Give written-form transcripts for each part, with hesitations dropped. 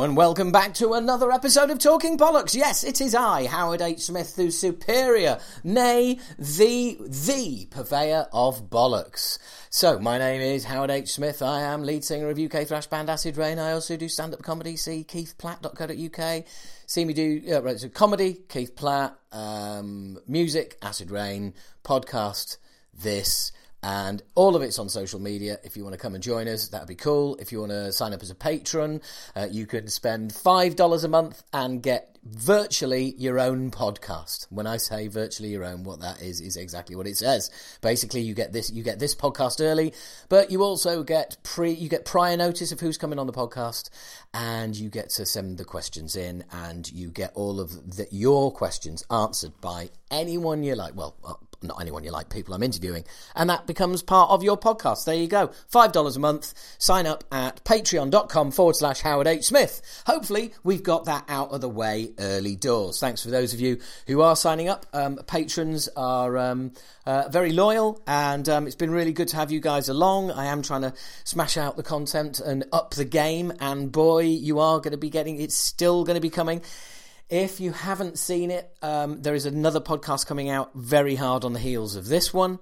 Hello and welcome back to another episode of Talking Bollocks. Yes, it is I, Howard H. Smith, the superior, nay, the purveyor of bollocks. So, my name is Howard H. Smith. I am lead singer of UK thrash band Acid Rain. I also do stand-up comedy. See keithplatt.co.uk. See me do so comedy, Keith Platt, music, Acid Rain, podcast, this. And all of it's on social media. If you want to come and join us, that would be cool. If you want to sign up as a patron, you can spend $5 a month and get virtually your own podcast. When I say virtually your own, what that is exactly what it says. Basically, you get this podcast early, but you also get prior notice of who's coming on the podcast, and you get to send the questions in, and you get all of your questions answered by anyone you like. Well, not anyone you like, people I'm interviewing, and that becomes part of your podcast. There you go. $5 a month. Sign up at patreon.com/Howard H. Smith. Hopefully we've got that out of the way early doors. Thanks for those of you who are signing up. Patrons are very loyal, and it's been really good to have you guys along. I am trying to smash out the content and up the game, and boy, you are going to be getting, it's still going to be coming. If you haven't seen it, there is another podcast coming out very hard on the heels of this one.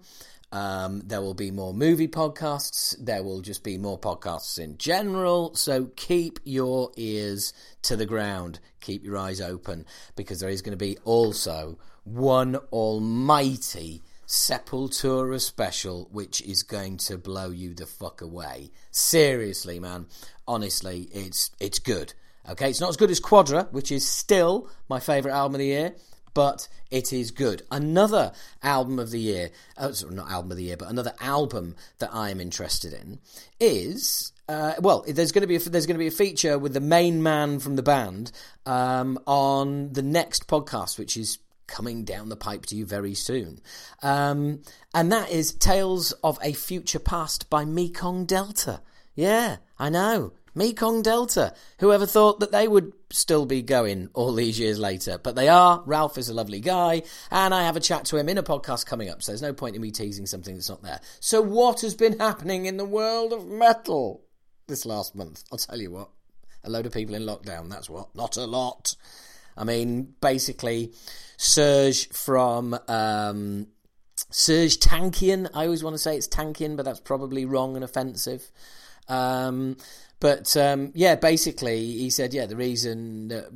There will be more movie podcasts. There will just be more podcasts in general. So keep your ears to the ground. Keep your eyes open, because there is going to be also one almighty Sepultura special, which is going to blow you the fuck away. Seriously, man. Honestly, it's good. Okay, it's not as good as Quadra, which is still my favourite album of the year, but it is good. Another album of the year, not album of the year, but another album that I am interested in is, there's going to be a feature with the main man from the band on the next podcast, which is coming down the pipe to you very soon. And that is Tales of a Future Past by Mekong Delta. Yeah, I know. Mekong Delta. Whoever thought that they would still be going all these years later? But they are. Ralph is a lovely guy, and I have a chat to him in a podcast coming up, so there's no point in me teasing something that's not there. So what has been happening in the world of metal this last month? I'll tell you what. A load of people in lockdown, that's what. Not a lot. I mean, basically, Serge from... Serge Tankian. I always want to say it's Tankian, but that's probably wrong and offensive. Yeah, basically, he said, yeah, the reason that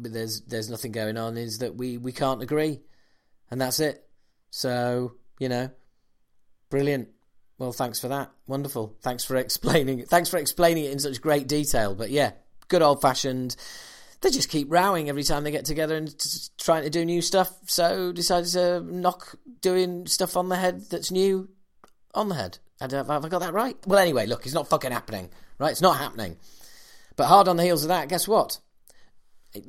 there's nothing going on is that we can't agree. And that's it. So, you know, brilliant. Well, thanks for that. Wonderful. Thanks for explaining it. Thanks for explaining it in such great detail. But yeah, good old-fashioned... They just keep rowing every time they get together and trying to do new stuff. So decided to knock doing stuff on the head that's new on the head. Have I got that right? Well, anyway, look, it's not fucking happening. Right, it's not happening. But hard on the heels of that, guess what?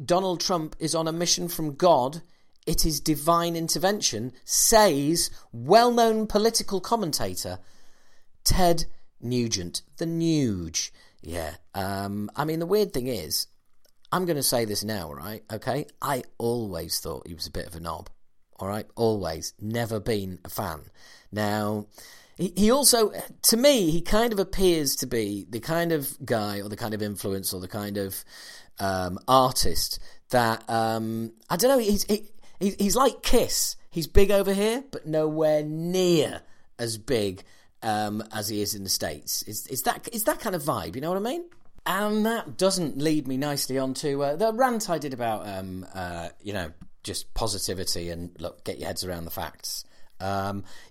Donald Trump is on a mission from God. It is divine intervention, says well-known political commentator Ted Nugent. The Nuge. Yeah. I mean, the weird thing is, I'm going to say this now, right? Okay? I always thought he was a bit of a knob. All right? Always. Never been a fan. Now... He also, to me, he kind of appears to be the kind of guy or the kind of influence or the kind of artist that, I don't know, he's like Kiss. He's big over here, but nowhere near as big as he is in the States. It's that kind of vibe, you know what I mean? And that doesn't lead me nicely on to the rant I did about, just positivity and, look, get your heads around the facts.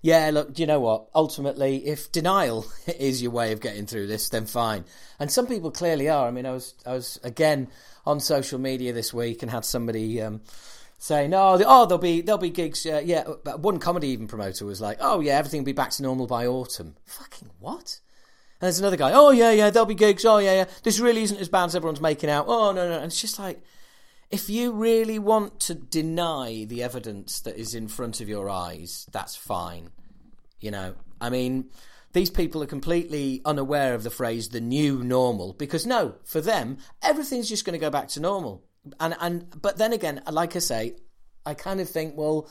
Yeah, look, you know what? Ultimately, if denial is your way of getting through this, then fine. And some people clearly are. I mean, I was again on social media this week and had somebody say, "No, there'll be gigs." Yeah, but one comedy even promoter was like, "Oh yeah, everything will be back to normal by autumn." Fucking what? And there's another guy, "Oh yeah, there'll be gigs. Oh yeah, this really isn't as bad as everyone's making out. Oh no." And it's just like, if you really want to deny the evidence that is in front of your eyes, that's fine. You know, I mean, these people are completely unaware of the phrase "the new normal" because no, for them, everything's just going to go back to normal. But then again, like I say, I kind of think, well,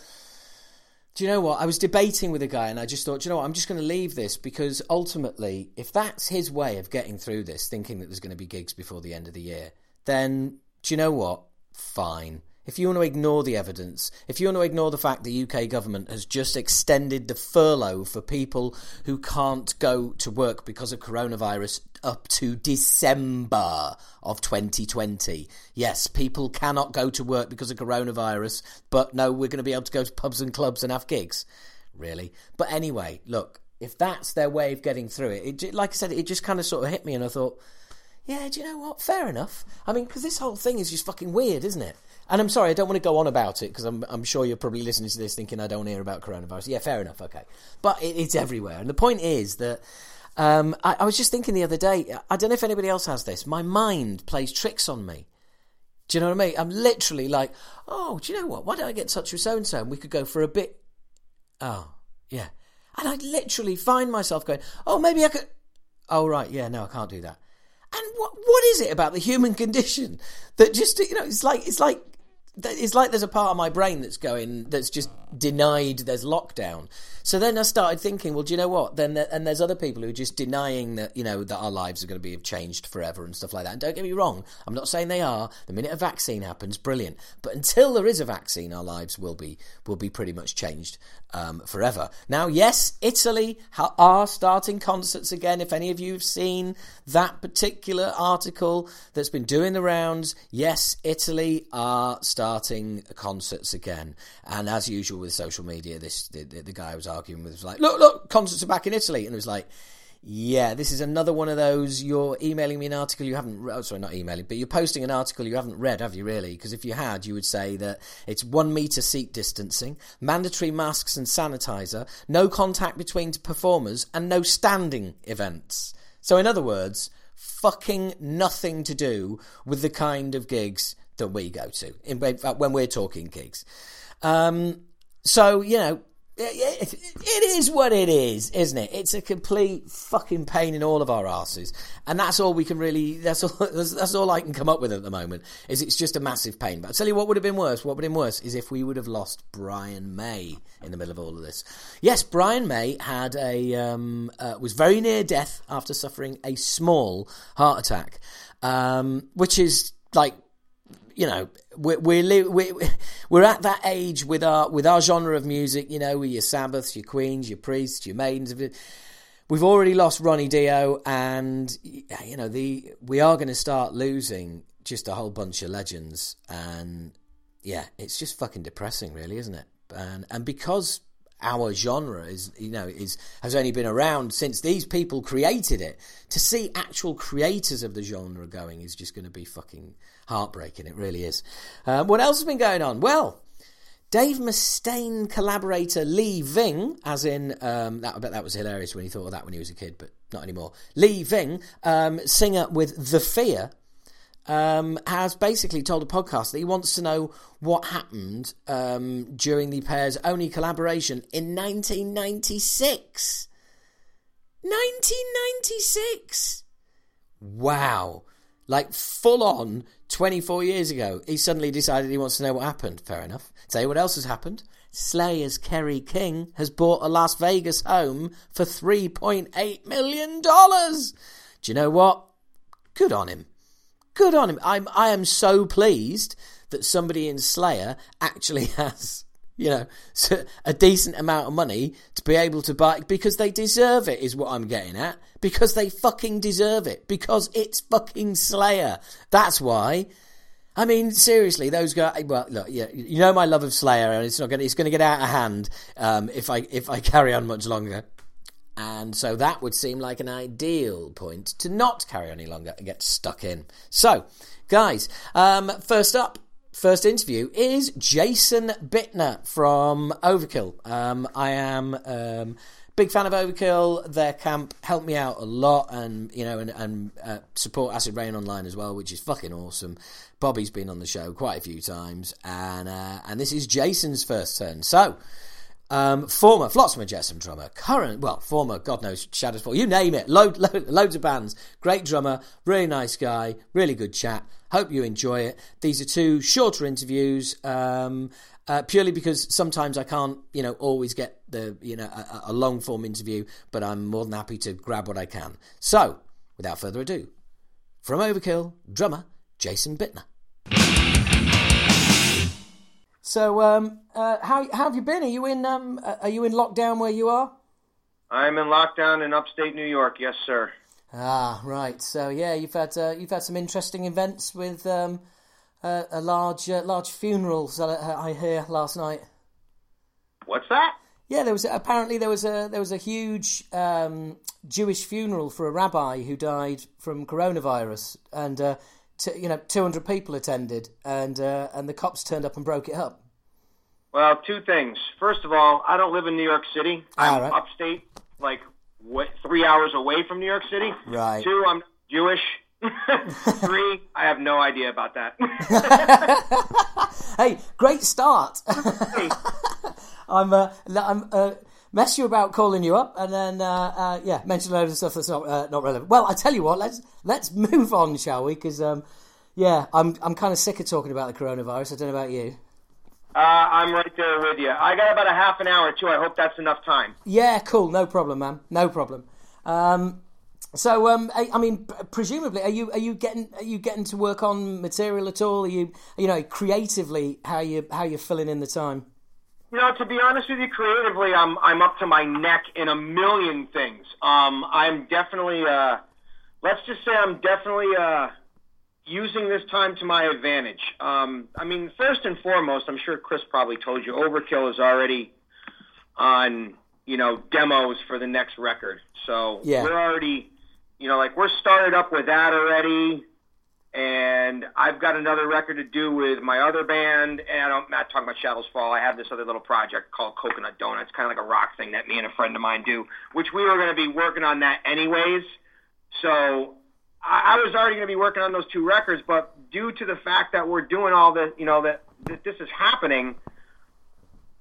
do you know what? I was debating with a guy and I just thought, do you know what? I'm just going to leave this because ultimately, if that's his way of getting through this, thinking that there's going to be gigs before the end of the year, then do you know what? Fine. If you want to ignore the evidence, if you want to ignore the fact the UK government has just extended the furlough for people who can't go to work because of coronavirus up to December of 2020. Yes, people cannot go to work because of coronavirus, but no, we're going to be able to go to pubs and clubs and have gigs. Really? But anyway, look, if that's their way of getting through it, like I said, it just kind of sort of hit me and I thought, yeah, do you know what? Fair enough. I mean, because this whole thing is just fucking weird, isn't it? And I'm sorry, I don't want to go on about it, because I'm sure you're probably listening to this thinking I don't hear about coronavirus. Yeah, fair enough, okay. But it's everywhere. And the point is that I was just thinking the other day, I don't know if anybody else has this, my mind plays tricks on me. Do you know what I mean? I'm literally like, oh, do you know what? Why don't I get in touch with so-and-so and we could go for a bit? Oh, yeah. And I literally find myself going, oh, maybe I could... Oh, right, yeah, no, I can't do that. And what is it about the human condition that just, you know, it's like there's a part of my brain that's just denied there's lockdown. So then I started thinking, well, do you know what? And there's other people who are just denying that, you know, that our lives are going to be changed forever and stuff like that. And don't get me wrong, I'm not saying they are. The minute a vaccine happens, brilliant. But until there is a vaccine, our lives will be pretty much changed forever. Now, yes, Italy are starting concerts again. If any of you have seen that particular article that's been doing the rounds, yes, Italy are starting concerts again. And as usual with social media, the guy I was arguing with was like, look, concerts are back in Italy. And it was like, yeah, this is another one of those, you're emailing me an article you haven't... sorry, not emailing, but you're posting an article you haven't read, have you really? Because if you had, you would say that it's 1 metre seat distancing, mandatory masks and sanitiser, no contact between performers, and no standing events. So in other words, fucking nothing to do with the kind of gigs that we go to, in fact, when we're talking gigs. So, you know, it is what it is, isn't it? It's a complete fucking pain in all of our arses, and that's all I can come up with at the moment, is it's just a massive pain. But I'll tell you what would have been worse. What would have been worse is if we would have lost Brian May in the middle of all of this. Yes, Brian May had was very near death after suffering a small heart attack, which is like, you know, we're at that age with our genre of music, you know, with your Sabbaths, your Queens, your Priests, your Maidens. We've already lost Ronnie Dio, and, you know, we are going to start losing just a whole bunch of legends. And, yeah, it's just fucking depressing, really, isn't it? And because our genre has only been around since these people created it, to see actual creators of the genre going is just going to be fucking heartbreaking. It really is. What else has been going on? Well, Dave Mustaine collaborator Lee Ving, as in, I bet that was hilarious when he thought of that when he was a kid, but not anymore. Lee Ving, singer with The Fear, has basically told a podcast that he wants to know what happened during the pair's only collaboration in 1996. 1996! Wow. Like, full on 24 years ago, he suddenly decided he wants to know what happened. Fair enough. Tell you what else has happened. Slayer's Kerry King has bought a Las Vegas home for $3.8 million. Do you know what? Good on him. Good on him. I am so pleased that somebody in Slayer actually has, you know, a decent amount of money to be able to buy, because they deserve it, is what I'm getting at. Because they fucking deserve it. Because it's fucking Slayer. That's why. I mean, seriously, those guys. Well, look, yeah, you know my love of Slayer, and it's going to get out of hand if I carry on much longer. And so that would seem like an ideal point to not carry on any longer and get stuck in. So, guys, first interview is Jason Bittner from Overkill. I am big fan of Overkill. Their camp helped me out a lot, and, you know, and support Acid Rain online as well, which is fucking awesome. Bobby's been on the show quite a few times, and this is Jason's first turn. So. Former Flotsam and Jetsam drummer, former, God knows, Shadows Fall, you name it, loads of bands, great drummer, really nice guy, really good chat, hope you enjoy it. These are two shorter interviews, purely because sometimes I can't, you know, always get a long form interview, but I'm more than happy to grab what I can. So, without further ado, from Overkill, drummer Jason Bittner. So, how have you been? Are you in lockdown where you are? I'm in lockdown in upstate New York. Yes, sir. Ah, right. So, yeah, you've had some interesting events with a large funeral. I hear last night. What's that? Yeah, there was a huge Jewish funeral for a rabbi who died from coronavirus, and 200 people attended, and the cops turned up and broke it up. Well, two things. First of all, I don't live in New York City. I'm upstate, like 3 hours away from New York City. Right. Two, I'm Jewish. Three, I have no idea about that. Hey, great start. Hey. I'm mess you about calling you up, and then mention loads of stuff that's not relevant. Well, I tell you what, let's move on, shall we? Because I'm kind of sick of talking about the coronavirus. I don't know about you. I'm right there with you. I got about a half an hour too. I hope that's enough time. Yeah, cool. No problem, man. No problem. Presumably, are you getting to work on material at all? Are you creatively how you're filling in the time? You know, to be honest with you, creatively, I'm up to my neck in a million things. I'm definitely, let's just say I'm definitely using this time to my advantage. First and foremost, I'm sure Chris probably told you, Overkill is already on, demos for the next record. So yeah. We're already, we're started up with that already. And I've got another record to do with my other band, and I'm not talking about Shadows Fall. I have this other little project called Coconut Donut. It's kind of like a rock thing that me and a friend of mine do, which we were going to be working on that anyways. So I was already going to be working on those two records, but due to the fact that we're doing all this, that this is happening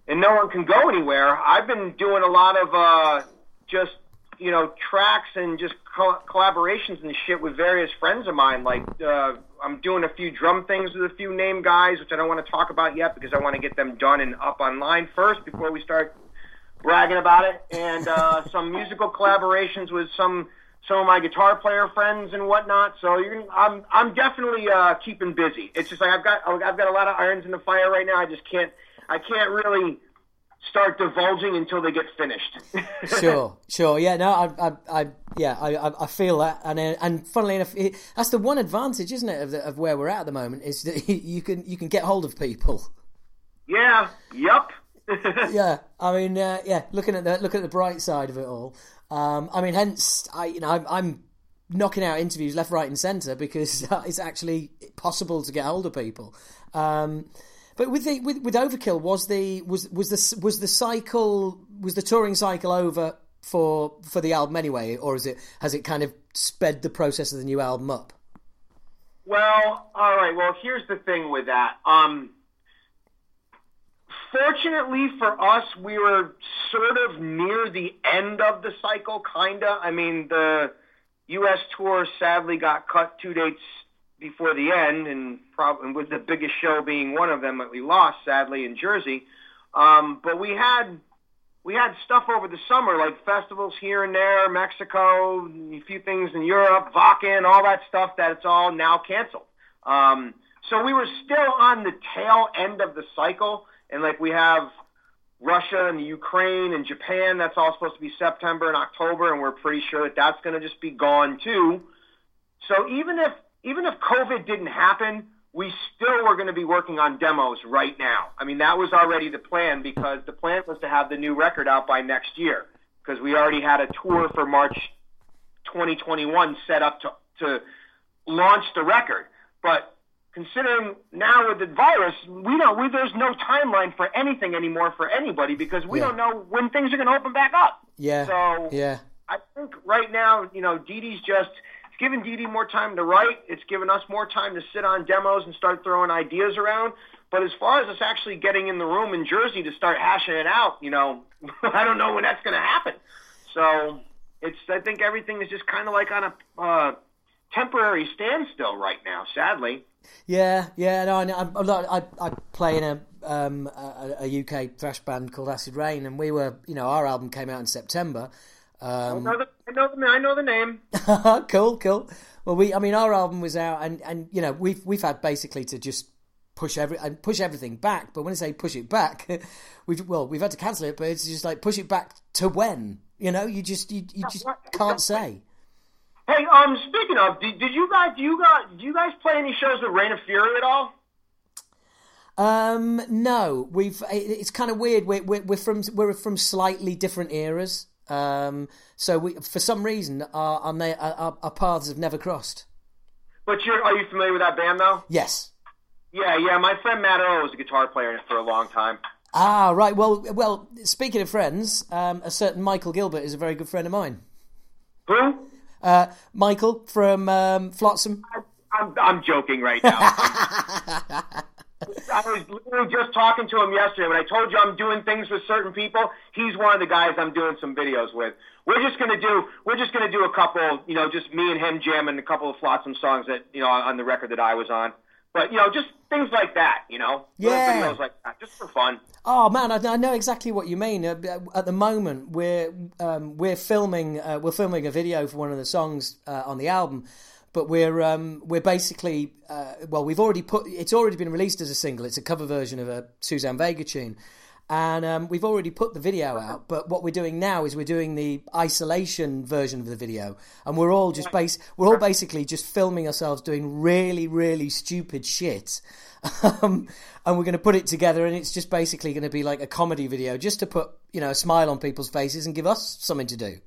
and no one can go anywhere, I've been doing a lot of tracks and just collaborations and shit with various friends of mine. I'm doing a few drum things with a few name guys, which I don't want to talk about yet because I want to get them done and up online first before we start bragging about it. And some musical collaborations with some of my guitar player friends and whatnot. So I'm definitely keeping busy. It's just like I've got a lot of irons in the fire right now. I just can't really start divulging until they get finished. Sure. Yeah, no, I feel that, and funnily enough, that's the one advantage, isn't it, of where we're at the moment, is that you can get hold of people. Yeah. Yep. Yeah. I mean, looking at the bright side of it all. Hence, I'm knocking out interviews left, right, and centre because it's actually possible to get hold of people. But with Overkill, was the touring cycle over for the album anyway, or has it kind of sped the process of the new album up? Well, all right. Well, here's the thing with that. Fortunately for us, we were sort of near the end of the cycle, kinda. The U.S. tour sadly got cut 2 dates before the end, and probably with the biggest show being one of them that we lost, sadly, in Jersey. But we had stuff over the summer, like festivals here and there, Mexico, a few things in Europe, Vakken, all that stuff that's all now canceled. So we were still on the tail end of the cycle, and we have Russia and the Ukraine and Japan, that's all supposed to be September and October, and we're pretty sure that's going to just be gone too. So even if COVID didn't happen, we still were going to be working on demos right now. That was already the plan, because the plan was to have the new record out by next year, because we already had a tour for March 2021 set up to launch the record. But considering now with the virus, there's no timeline for anything anymore for anybody, because we don't know when things are going to open back up. Yeah. So yeah. I think right now, given Dee Dee more time to write, it's given us more time to sit on demos and start throwing ideas around. But as far as us actually getting in the room in Jersey to start hashing it out, I don't know when that's going to happen. So I think everything is just kind of on a temporary standstill right now, sadly. Yeah. No, I play in a UK thrash band called Acid Rain, and our album came out in September. I know the name. Cool. Well, our album was out, and you know, we've had basically to just push everything back. But when I say push it back, we've had to cancel it, but it's just like push it back to when. You know, you just can't say. Hey, speaking of, do you guys play any shows with Reign of Fury at all? No, it's kind of weird. We're from slightly different eras. So for some reason, our paths have never crossed. But are you familiar with that band though? Yes. Yeah. My friend Matt O was a guitar player in it for a long time. Ah, right. Well. Speaking of friends, a certain Michael Gilbert is a very good friend of mine. Who? Michael from Flotsam. I'm joking right now. I was literally just talking to him yesterday. When I told you I'm doing things with certain people, he's one of the guys I'm doing some videos with. We're just gonna do a couple, you know, just me and him jamming a couple of Flotsam songs that, you know, on the record that I was on. But, you know, just things like that, you know? Yeah. Videos like that, just for fun. Oh, man, I know exactly what you mean. At the moment, we're filming a video for one of the songs on the album, but we're basically... we've already put... It's already been released as a single. It's a cover version of a Suzanne Vega tune. And we've already put the video out, but what we're doing now is we're doing the isolation version of the video, and we're all basically just filming ourselves doing really, really stupid shit, and we're going to put it together, and it's just basically going to be like a comedy video, just to put, you know, a smile on people's faces and give us something to do.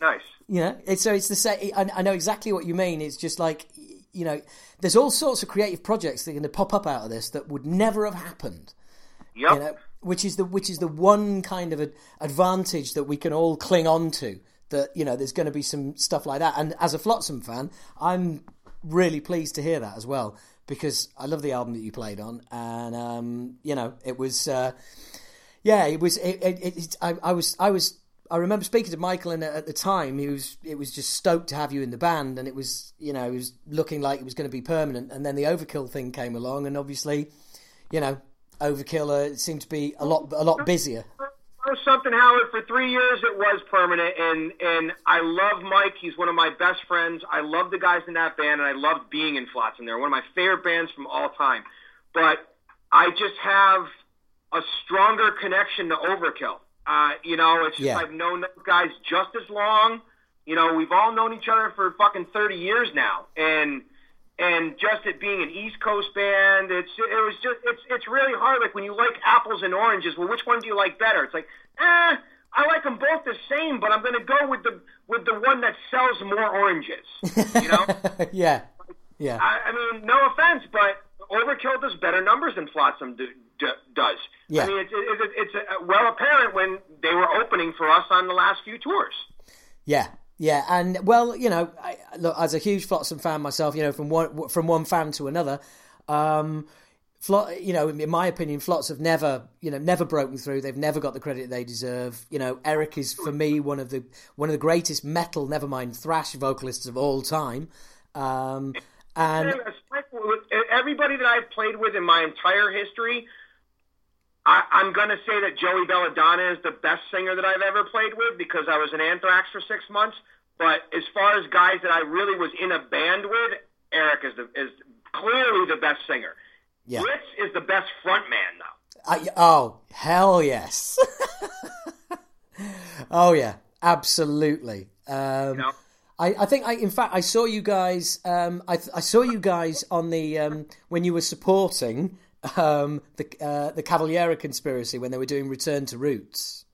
Nice. Yeah. So it's the same. I know exactly what you mean. It's just like, you know, there's all sorts of creative projects that are going to pop up out of this that would never have happened. Yep. You know, which is the one kind of advantage that we can all cling on to, that, you know, there's going to be some stuff like that. And as a Flotsam fan, I'm really pleased to hear that as well, because I love the album that you played on. And, you know, it was, yeah, it was, I remember speaking to Michael, and at the time it was just stoked to have you in the band, and it was, you know, it was looking like it was going to be permanent. And then the Overkill thing came along, and obviously, you know, Overkill seemed to be a lot busier. Or something, Howard. For 3 years, it was permanent, and I love Mike. He's one of my best friends. I love the guys in that band, and I love being in Flotsam. They're one of my favorite bands from all time. But I just have a stronger connection to Overkill. You know, it's just, yeah. I've known those guys just as long. You know, we've all known each other for fucking 30 years now, and just it being an East Coast band, it's really hard. Like when you like apples and oranges, well, which one do you like better? It's like, I like them both the same, but I'm going to go with the one that sells more oranges. You know? Yeah. I mean, no offense, but Overkill does better numbers than Flotsam does. Yeah. I mean, it's well apparent when they were opening for us on the last few tours. Yeah. Yeah, and, well, you know, look, as a huge Flotsam fan myself, you know, from one fan to another, you know, in my opinion, Flots have never broken through. They've never got the credit they deserve. You know, Eric is, for me, one of the greatest metal, never mind thrash vocalists of all time. And everybody that I've played with in my entire history, I'm going to say that Joey Belladonna is the best singer that I've ever played with, because I was in Anthrax for 6 months. But as far as guys that I really was in a band with, Eric is clearly the best singer. Yeah. Blitz is the best front man, though. Oh, hell yes. Oh, yeah, absolutely. You know? I saw you guys, I saw you guys on the, when you were supporting... the Cavaliera conspiracy, when they were doing Return to Roots,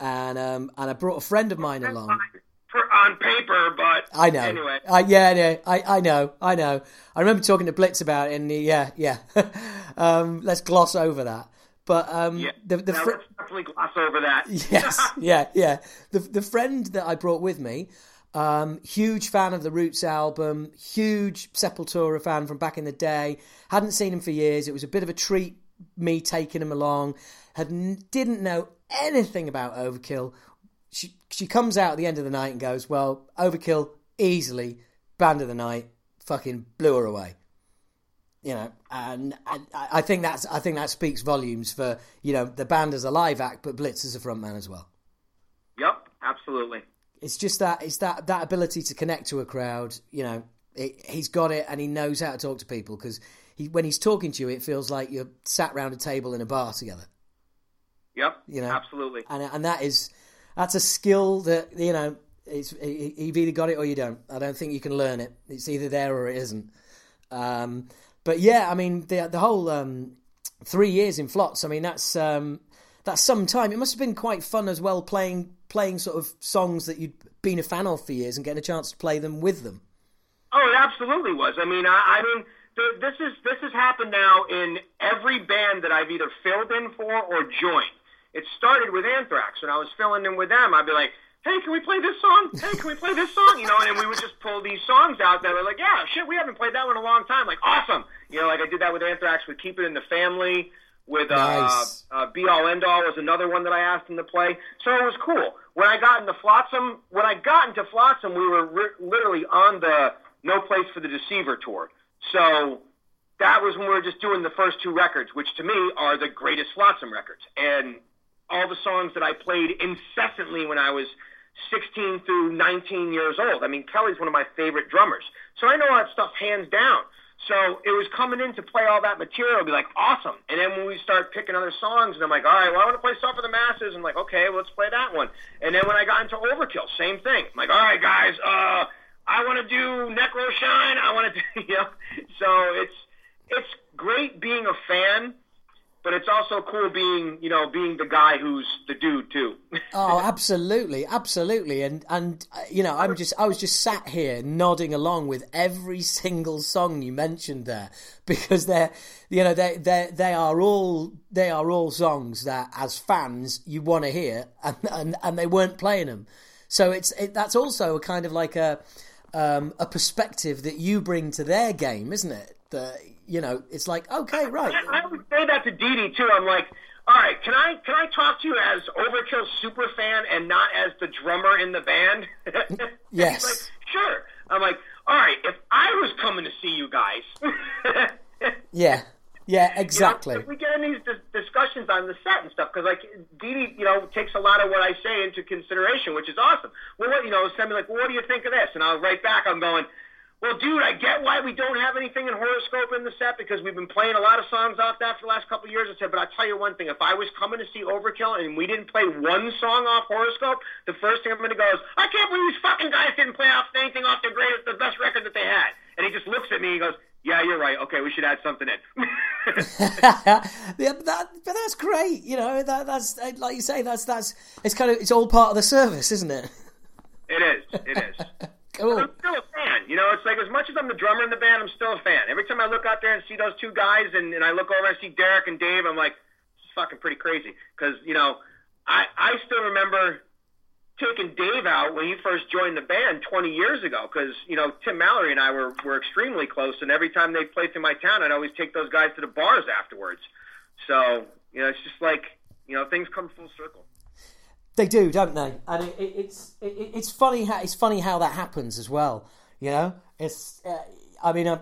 and I brought a friend of mine along. On paper, but I know. Anyway, I know. I remember talking to Blitz about it, and yeah. Let's gloss over that. But yeah, let's definitely gloss over that. Yes, yeah. The friend that I brought with me. Huge fan of the Roots album, huge Sepultura fan from back in the day. Hadn't seen him for years. It was a bit of a treat, me taking him along. Didn't know anything about Overkill. She comes out at the end of the night and goes, well, Overkill, easily, band of the night, fucking blew her away. You know, and I think that speaks volumes for, you know, the band as a live act, but Blitz as a frontman as well. Yep, absolutely. It's just that it's that ability to connect to a crowd. You know, he's got it, and he knows how to talk to people because when he's talking to you, it feels like you're sat round a table in a bar together. Yep. You know, absolutely. And that's a skill that, you know, you've either got it or you don't. I don't think you can learn it. It's either there or it isn't. But yeah, I mean, the whole 3 years in Flots, I mean, that's some time. It must have been quite fun as well playing sort of songs that you'd been a fan of for years and getting a chance to play them with them. Oh, it absolutely was. I mean, I mean, this has happened now in every band that I've either filled in for or joined. It started with Anthrax. When I was filling in with them, I'd be like, hey, can we play this song? Hey, can we play this song? You know, and we would just pull these songs out that were like, yeah, shit, we haven't played that one in a long time. Like, awesome. You know, like I did that with Anthrax, with Keep It in the Family, with nice. Be All End All was another one that I asked him to play. So it was cool. When I got into Flotsam, we were literally on the No Place for the Deceiver tour. So that was when we were just doing the first two records, which to me are the greatest Flotsam records. And all the songs that I played incessantly when I was 16 through 19 years old. I mean, Kelly's one of my favorite drummers. So I know all that stuff hands down. So it was coming in to play all that material, be like, awesome. And then when we start picking other songs, and I'm like, all right, well, I want to play Stuff for the Masses. I'm like, okay, well, let's play that one. And then when I got into Overkill, same thing. I'm like, all right, guys, I want to do Necroshine. I want to do, you know. So it's great being a fan, but it's also cool being the guy who's the dude too. Oh, absolutely, absolutely. And you know, I was just sat here nodding along with every single song you mentioned there, because they are all songs that as fans you want to hear, and they weren't playing them. So that's also a kind of like a perspective that you bring to their game, isn't it? You know, it's like, okay, right. I would say that to Dee Dee, too. I'm like, all right, can I talk to you as Overkill super fan and not as the drummer in the band? Yes. Like, sure. I'm like, all right, if I was coming to see you guys. Yeah. Yeah, exactly. You know, we get in these discussions on the set and stuff, because, like, Dee Dee, you know, takes a lot of what I say into consideration, which is awesome. Well, you know, send me like, well, what do you think of this? And I'll write back, I'm going, well, dude, I get why we don't have anything in Horoscope in the set, because we've been playing a lot of songs off that for the last couple of years. I said, but I'll tell you one thing. If I was coming to see Overkill and we didn't play one song off Horoscope, the first thing I'm going to go is, I can't believe these fucking guys didn't play off anything off their greatest, the best record that they had. And he just looks at me and he goes, yeah, you're right. Okay, we should add something in. Yeah, but that's great. You know, that's like you say, that's it's kind of, it's all part of the service, isn't it? It is. Cool. I'm still a fan, you know. It's like, as much as I'm the drummer in the band, I'm still a fan. Every time I look out there and see those two guys, and I look over and I see Derek and Dave, I'm like, this is fucking pretty crazy. Because, you know, I still remember taking Dave out when he first joined the band 20 years ago. Because, you know, Tim Mallory and I were extremely close, and every time they played through my town, I'd always take those guys to the bars afterwards. So, you know, it's just like, you know, things come full circle. They do, don't they? And it's funny how that happens as well. You know, it's I mean,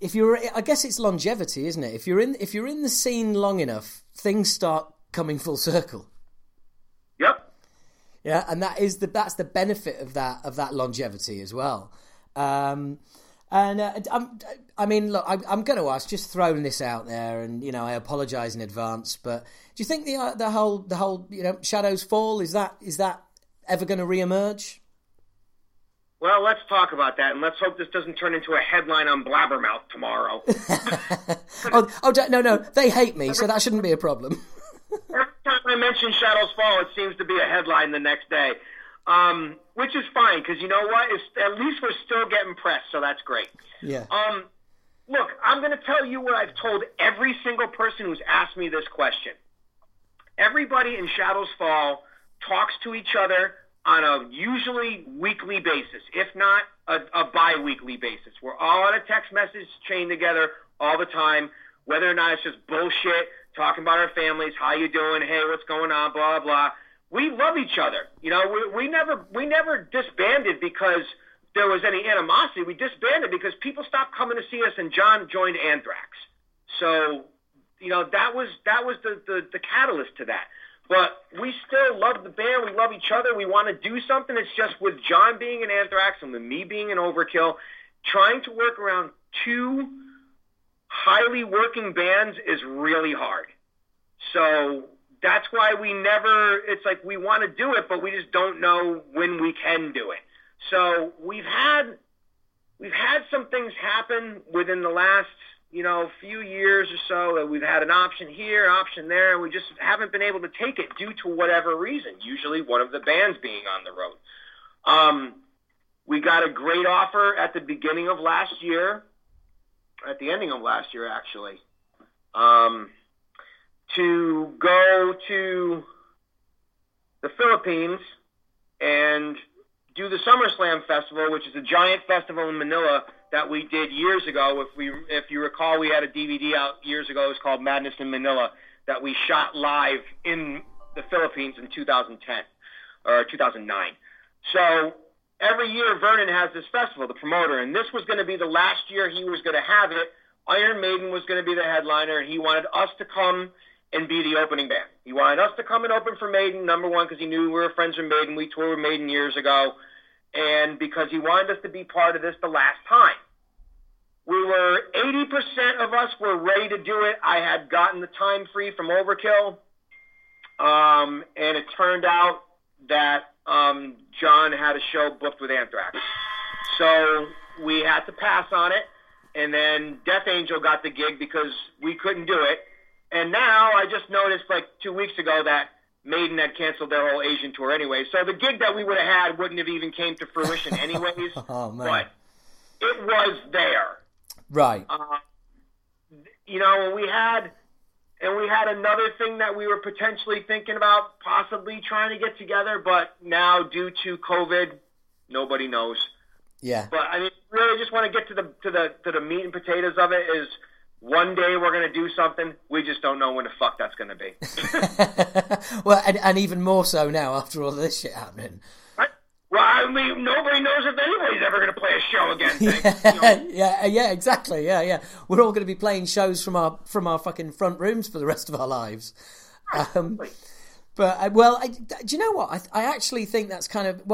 if you're, I guess it's longevity, isn't it? If you're in the scene long enough, things start coming full circle. Yep. Yeah, and that's the benefit of that longevity as well. I mean, look, I'm going to ask, just throwing this out there, and, you know, I apologise in advance, but do you think the whole you know, Shadows Fall, is that ever going to reemerge? Well, let's talk about that, and let's hope this doesn't turn into a headline on Blabbermouth tomorrow. No, they hate me, so that shouldn't be a problem. Every time I mention Shadows Fall, it seems to be a headline the next day. Which is fine, because you know what? At least we're still getting press, so that's great. Yeah. Look, I'm going to tell you what I've told every single person who's asked me this question. Everybody in Shadows Fall talks to each other on a usually weekly basis, if not a bi-weekly basis. We're all on a text message chain together all the time, whether or not it's just bullshit, talking about our families, how you doing, hey, what's going on, blah, blah. We love each other. You know, we never disbanded because there was any animosity. We disbanded because people stopped coming to see us, and John joined Anthrax. So, you know, that was the catalyst to that. But we still love the band. We love each other. We want to do something. It's just with John being an Anthrax and with me being an Overkill, trying to work around two highly working bands is really hard. So that's why we never, it's like we want to do it, but we just don't know when we can do it. So we've had some things happen within the last, few years or so that we've had an option here, option there, and we just haven't been able to take it due to whatever reason, usually one of the bands being on the road. We got a great offer at the beginning of last year, at the ending of last year, actually, to go to the Philippines and do the SummerSlam Festival, which is a giant festival in Manila that we did years ago. If you recall, we had a DVD out years ago. It was called Madness in Manila that we shot live in the Philippines in 2010 or 2009. So every year, Vernon has this festival, the promoter, and this was going to be the last year he was going to have it. Iron Maiden was going to be the headliner, and he wanted us to come and be the opening band. He wanted us to come and open for Maiden, number one, because he knew we were friends with Maiden. We toured with Maiden years ago, and because he wanted us to be part of this the last time. 80% of us were ready to do it. I had gotten the time free from Overkill, and it turned out that John had a show booked with Anthrax. So we had to pass on it, and then Death Angel got the gig because we couldn't do it. And now I just noticed 2 weeks ago that Maiden had canceled their whole Asian tour anyway. So the gig that we would have had wouldn't have even came to fruition anyways. Oh, man. But it was there. Right. We had another thing that we were potentially thinking about possibly trying to get together, but now due to COVID, nobody knows. Yeah. But I mean, really just want to get to the meat and potatoes of it is, one day we're going to do something. We just don't know when the fuck that's going to be. Well, and even more so now after all this shit happening. Right? Well, I mean, nobody knows if anybody's ever going to play a show again. Yeah, exactly. Yeah. We're all going to be playing shows from our fucking front rooms for the rest of our lives. Do you know what? I actually think that's kind of,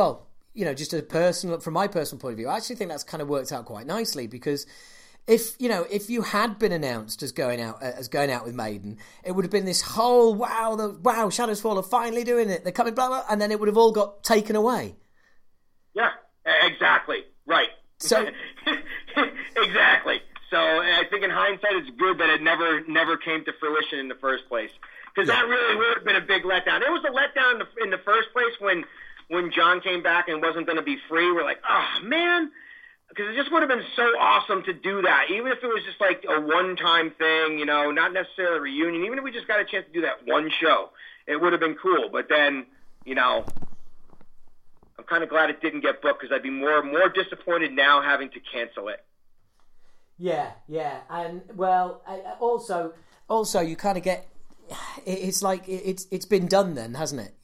just from my personal point of view, I actually think that's kind of worked out quite nicely because If you had been announced as going out with Maiden, it would have been this whole wow, Shadows Fall are finally doing it. They're coming, blah blah, and then it would have all got taken away. Yeah, exactly right. So exactly. So I think in hindsight, it's good that it never came to fruition in the first place because that really would have been a big letdown. It was a letdown in the first place when John came back and wasn't going to be free. We're like, oh man. Because it just would have been so awesome to do that, even if it was just a one-time thing, not necessarily a reunion. Even if we just got a chance to do that one show, it would have been cool. But then, I'm kind of glad it didn't get booked because I'd be more disappointed now having to cancel it. Yeah. And, also you kind of get... It's like it's been done then, hasn't it?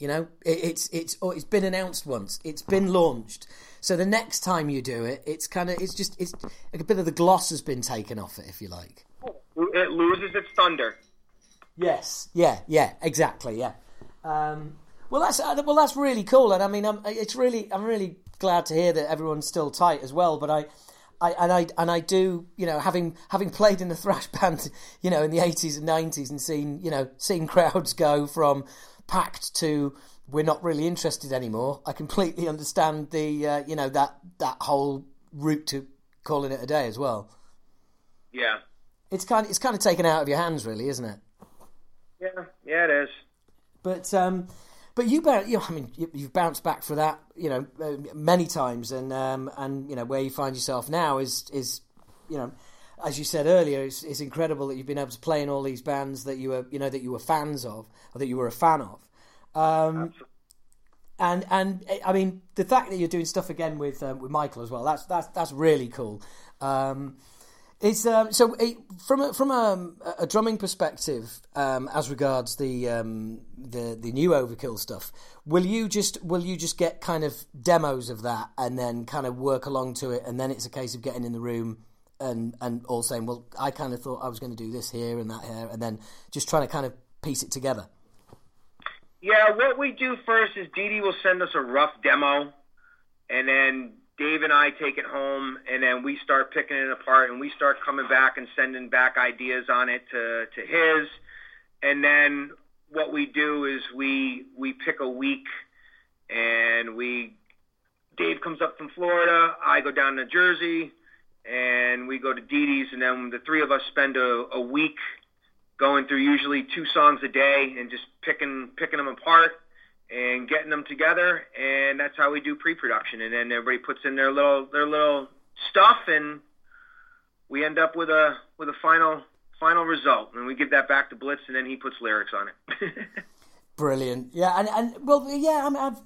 It's been announced once, it's been launched. So the next time you do it, it's like a bit of the gloss has been taken off it, if you like. It loses its thunder. Yes, yeah, exactly, yeah. That's really cool, and I mean, I'm really glad to hear that everyone's still tight as well. But I do, having played in the thrash band, in the 80s and 90s and seen crowds go from packed to we're not really interested anymore. I completely understand the, that whole route to calling it a day as well. Yeah. It's kind of taken out of your hands really, isn't it? Yeah, it is. But you've bounced back for that, many times, and where you find yourself now is as you said earlier, it's incredible that you've been able to play in all these bands that you were fans of, or that you were a fan of. Absolutely. And I mean the fact that you're doing stuff again with Michael as well, that's really cool. From a drumming perspective, as regards the new Overkill stuff, will you just get kind of demos of that and then kind of work along to it, and then it's a case of getting in the room and all saying, well, I kind of thought I was going to do this here and that here, and then just trying to kind of piece it together. Yeah, what we do first is Dee Dee will send us a rough demo, and then Dave and I take it home, and then we start picking it apart, and we start coming back and sending back ideas on it to his. And then what we do is we pick a week, and Dave comes up from Florida, I go down to Jersey, and we go to Dee Dee's, and then the three of us spend a week going through usually 2 songs a day and just picking them apart and getting them together, and that's how we do pre-production. And then everybody puts in their little stuff, and we end up with a final result, and we give that back to Blitz, and then he puts lyrics on it. Brilliant. Yeah, and well, yeah, I mean,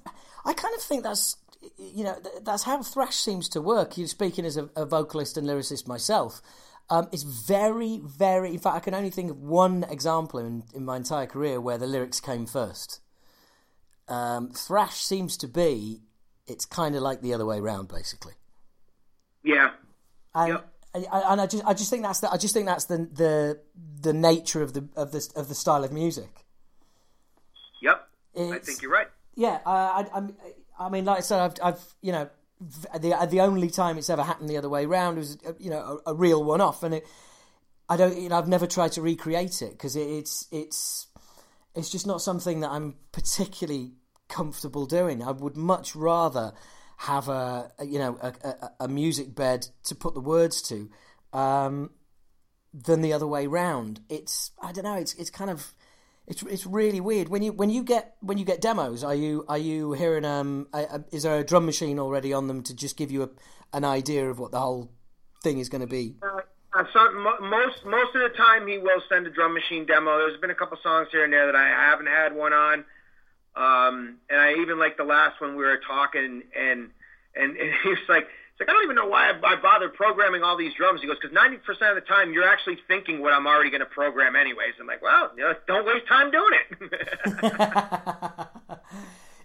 I kind of think that's, you know, that's how thrash seems to work. You speaking as a vocalist and lyricist myself. It's very, very... In fact, I can only think of one example in my entire career where the lyrics came first. Thrash seems to be... It's kind of like the other way around, basically. Yeah. And I just think that's the nature of the style of music. Yep. I think you're right. Yeah. I mean, like I said, I've you know. The only time it's ever happened the other way round was, you know, a real one-off, and I've never tried to recreate it because it's just not something that I'm particularly comfortable doing. I would much rather have a music bed to put the words to than the other way round. It's really weird when you get demos. Are you hearing is there a drum machine already on them to just give you an idea of what the whole thing is going to be? Most of the time he will send a drum machine demo. There's been a couple songs here and there that I haven't had one on, and I even like the last one we were talking, and he was like, it's like, I don't even know why I bothered programming all these drums. He goes, because 90% of the time you're actually thinking what I'm already going to program anyways. I'm like, well, you know, don't waste time doing it.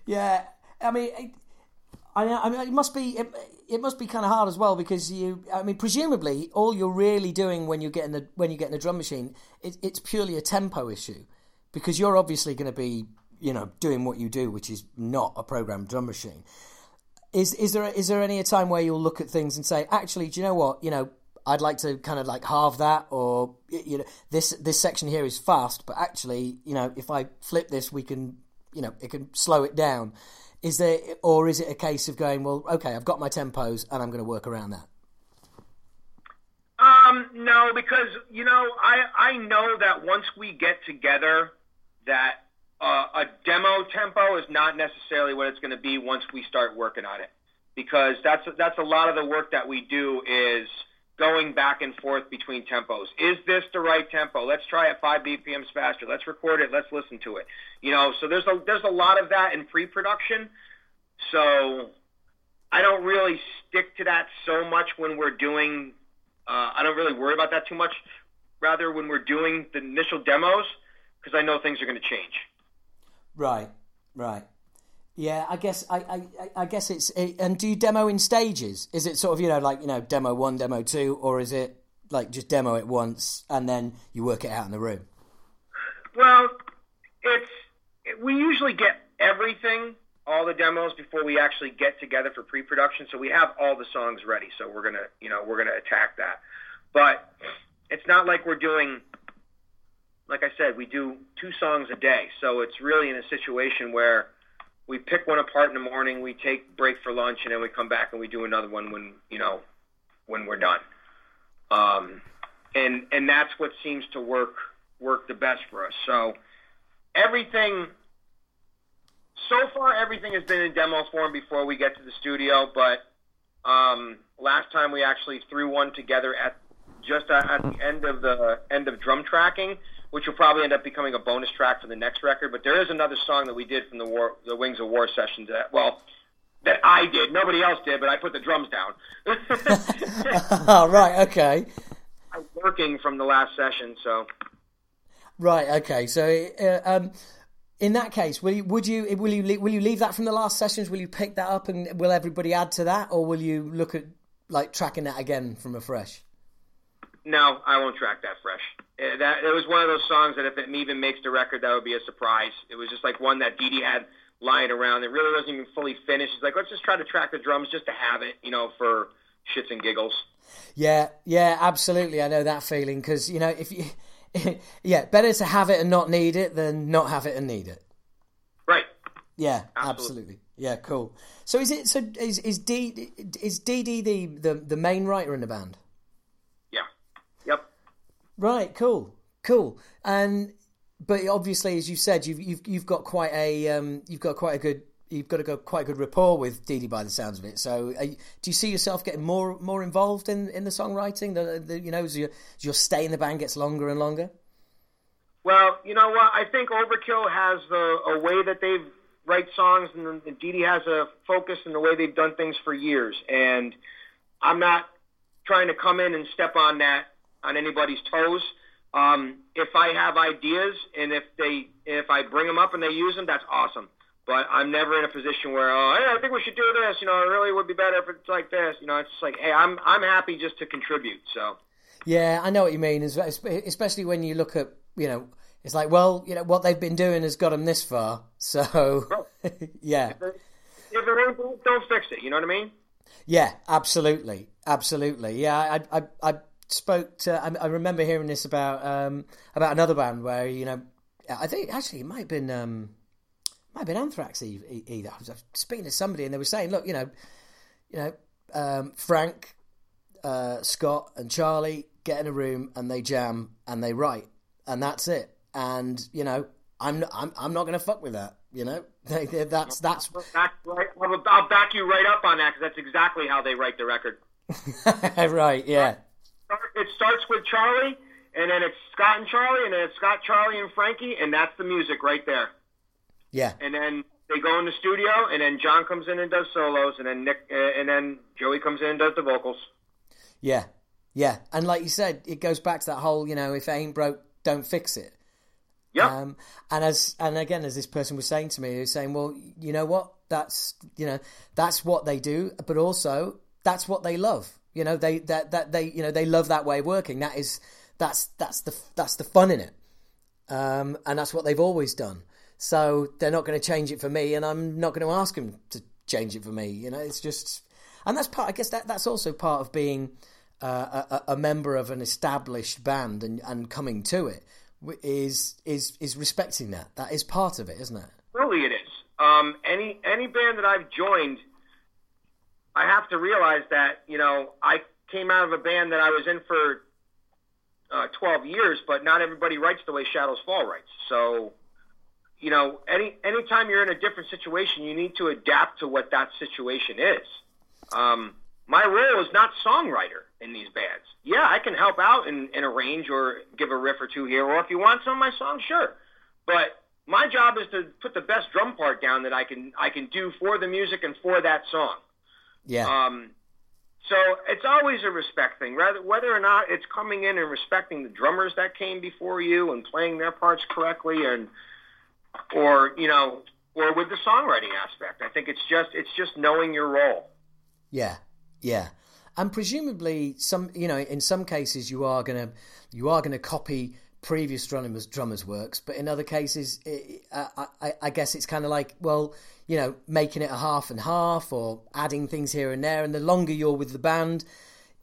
Yeah, I mean, it must be kind of hard as well because presumably all you're really doing when you get in the drum machine, it's purely a tempo issue because you're obviously going to be, you know, doing what you do, which is not a programmed drum machine. Is there any time where you'll look at things and say, actually, do you know what? You know, I'd like to kind of like halve that, or you know, this section here is fast, but actually, you know, if I flip this, we can, you know, it can slow it down. Is there, or is it a case of going, well, okay, I've got my tempos and I'm going to work around that? No, because you know, I know that once we get together, that. A demo tempo is not necessarily what it's going to be once we start working on it, because that's a lot of the work that we do is going back and forth between tempos. Is this the right tempo? Let's try it 5 BPMs faster. Let's record it. Let's listen to it. You know, so there's a lot of that in pre-production. So I don't really stick to that so much when we're doing. I don't really worry about that too much. Rather, when we're doing the initial demos, because I know things are going to change. Right. Yeah, I guess it's... And do you demo in stages? Is it sort of, you know, like, you know, demo 1, demo 2, or is it, like, just demo it once and then you work it out in the room? Well, we usually get everything, all the demos, before we actually get together for pre-production, so we have all the songs ready, so we're going to attack that. But it's not like we're doing... Like I said, we do 2 songs a day, so it's really in a situation where we pick one apart in the morning, we take a break for lunch, and then we come back and we do another one when we're done. And that's what seems to work the best for us. So so far everything has been in demo form before we get to the studio, but last time we actually threw one together at the end of drum tracking, which will probably end up becoming a bonus track for the next record. But there is another song that we did from the Wings of War sessions that I did. Nobody else did, but I put the drums down. Oh, right, okay. I'm working from the last session, so. Right, okay. So in that case, will you leave that from the last sessions? Will you pick that up and will everybody add to that? Or will you look at like tracking that again from afresh? No, I won't track that fresh. That it was one of those songs that if it even makes the record, that would be a surprise. It was just like one that Dee Dee had lying around. It really wasn't even fully finished. It's like, let's just try to track the drums just to have it, you know, for shits and giggles. Yeah, yeah, absolutely. I know that feeling because, you know, if you, yeah, better to have it and not need it than not have it and need it. Right. Yeah, absolutely. Yeah, cool. So is it? So is Dee Dee the main writer in the band? Right, cool, and but obviously, as you said, you've got quite a you've got quite a good rapport with Dee Dee by the sounds of it. So, do you see yourself getting more involved in the songwriting? You know, as your stay in the band gets longer and longer. Well, you know what? I think Overkill has a way that they write songs, and Dee Dee has a focus in the way they've done things for years. And I'm not trying to come in and step on that. On anybody's toes. If I have ideas and if I bring them up and they use them, that's awesome. But I'm never in a position where, oh, hey, I think we should do this. You know, it really would be better if it's like this. You know, it's just like, hey, I'm happy just to contribute. So. Yeah, I know what you mean. Especially when you look at, you know, it's like, well, you know, what they've been doing has got them this far. So, yeah. If it ain't broke, don't fix it. You know what I mean? Yeah, absolutely, absolutely. Yeah, I spoke to, I remember hearing this about another band where, you know, I think actually it might have been Anthrax either. I was speaking to somebody and they were saying, look, Frank, Scott and Charlie get in a room and they jam and they write and that's it. And you know, I'm not going to fuck with that. You know, that's right. I'll back you right up on that because that's exactly how they write the record. Right. Yeah. It starts with Charlie, and then it's Scott and Charlie, and then it's Scott, Charlie, and Frankie, and that's the music right there. Yeah. And then they go in the studio, and then John comes in and does solos, and then Joey comes in and does the vocals. Yeah, yeah. And like you said, it goes back to that whole, you know, if it ain't broke, don't fix it. Yeah. And again, as this person was saying to me, he was saying, well, you know what? That's what they do, but also that's what they love. You know, they love that way of working. That's the fun in it. And that's what they've always done. So they're not going to change it for me and I'm not going to ask them to change it for me. You know, it's just, and that's part, I guess that's also part of being a member of an established band and coming to it is respecting that. That is part of it, isn't it? Really it is. Any band that I've joined, I have to realize that, you know, I came out of a band that I was in for 12 years, but not everybody writes the way Shadows Fall writes. So, you know, anytime you're in a different situation, you need to adapt to what that situation is. My role is not songwriter in these bands. Yeah, I can help out and arrange or give a riff or two here, or if you want some of my songs, sure. But my job is to put the best drum part down that I can do for the music and for that song. Yeah. So it's always a respect thing, whether or not it's coming in and respecting the drummers that came before you and playing their parts correctly, or with the songwriting aspect. I think it's just knowing your role. Yeah, yeah, and presumably in some cases you are gonna copy previous drummers' works, but in other cases, I guess it's kind of like, well, you know, making it a half and half or adding things here and there. And the longer you're with the band,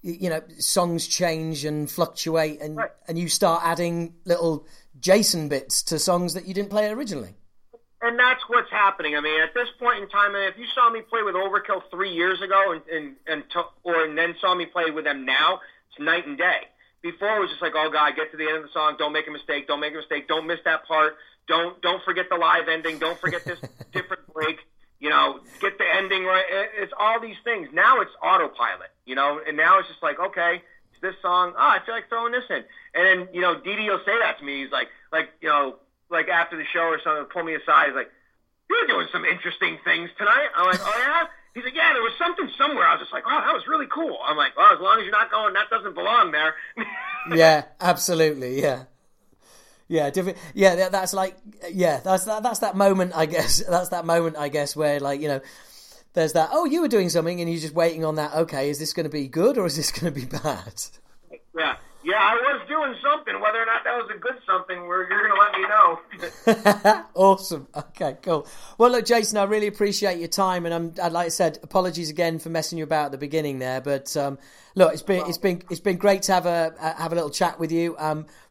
you know, songs change and fluctuate and, right. And you start adding little Jason bits to songs that you didn't play originally. And that's what's happening. I mean, at this point in time, if you saw me play with Overkill 3 years ago and then saw me play with them now, it's night and day. Before it was just like, oh God, get to the end of the song, don't make a mistake, don't miss that part, don't forget the live ending, don't forget this different break, you know, get the ending right. It's all these things. Now it's autopilot, you know, and now it's just like, okay, it's this song, I feel like throwing this in. And then, you know, Dee Dee will say that to me. He's like after the show or something, he'll pull me aside, he's like, you're doing some interesting things tonight. I'm like, oh yeah? He's like, yeah, there was something somewhere. I was just like, oh, that was really cool. I'm like, well, as long as you're not going, that doesn't belong there. Yeah, absolutely, yeah. Yeah, that's that moment, I guess, where, like, you know, there's that, oh, you were doing something, and you're just waiting on that, okay, is this going to be good, or is this going to be bad? Yeah, Yeah, I was doing something. Whether or not that was a good something, where you're going to let me know. Awesome. Okay, cool. Well, look, Jason, I really appreciate your time, and I'd like I said, apologies again for messing you about at the beginning there. But look, it's been great to have a little chat with you.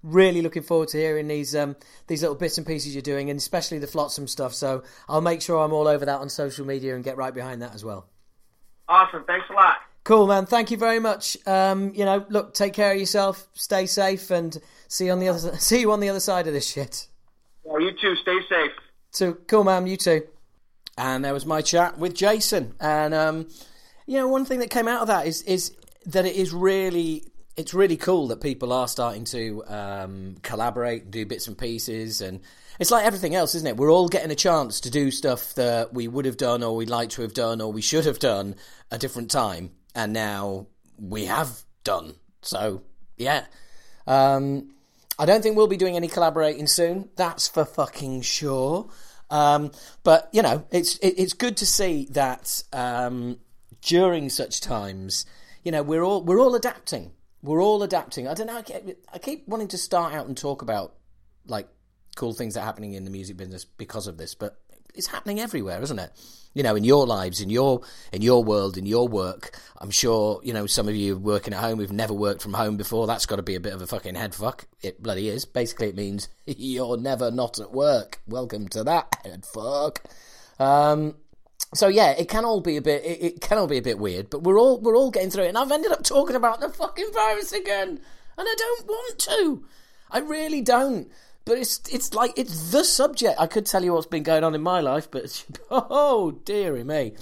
Really looking forward to hearing these little bits and pieces you're doing, and especially the Flotsam stuff. So I'll make sure I'm all over that on social media and get right behind that as well. Awesome. Thanks a lot. Cool, man. Thank you very much. Look, take care of yourself, stay safe, and see you on the other side of this shit. Well, you too. Stay safe. So, cool, man. You too. And there was my chat with Jason. And one thing that came out of that is that it's really cool that people are starting to collaborate and do bits and pieces. And it's like everything else, isn't it? We're all getting a chance to do stuff that we would have done or we'd like to have done or we should have done a different time. And now we have done. So, yeah. I don't think we'll be doing any collaborating soon. That's for fucking sure. But, it's good to see that during such times, we're all adapting. We're all adapting. I don't know. I keep wanting to start out and talk about, cool things that are happening in the music business because of this, but it's happening everywhere, isn't it? In your lives, in your world, in your work. I'm sure, some of you working at home who've never worked from home before. That's got to be a bit of a fucking head fuck. It bloody is. Basically, it means you're never not at work. Welcome to that head fuck. So yeah, it can all be a bit weird, but we're all getting through it. And I've ended up talking about the fucking virus again, and I don't want to. I really don't. But it's the subject. I could tell you what's been going on in my life, but oh dearie me,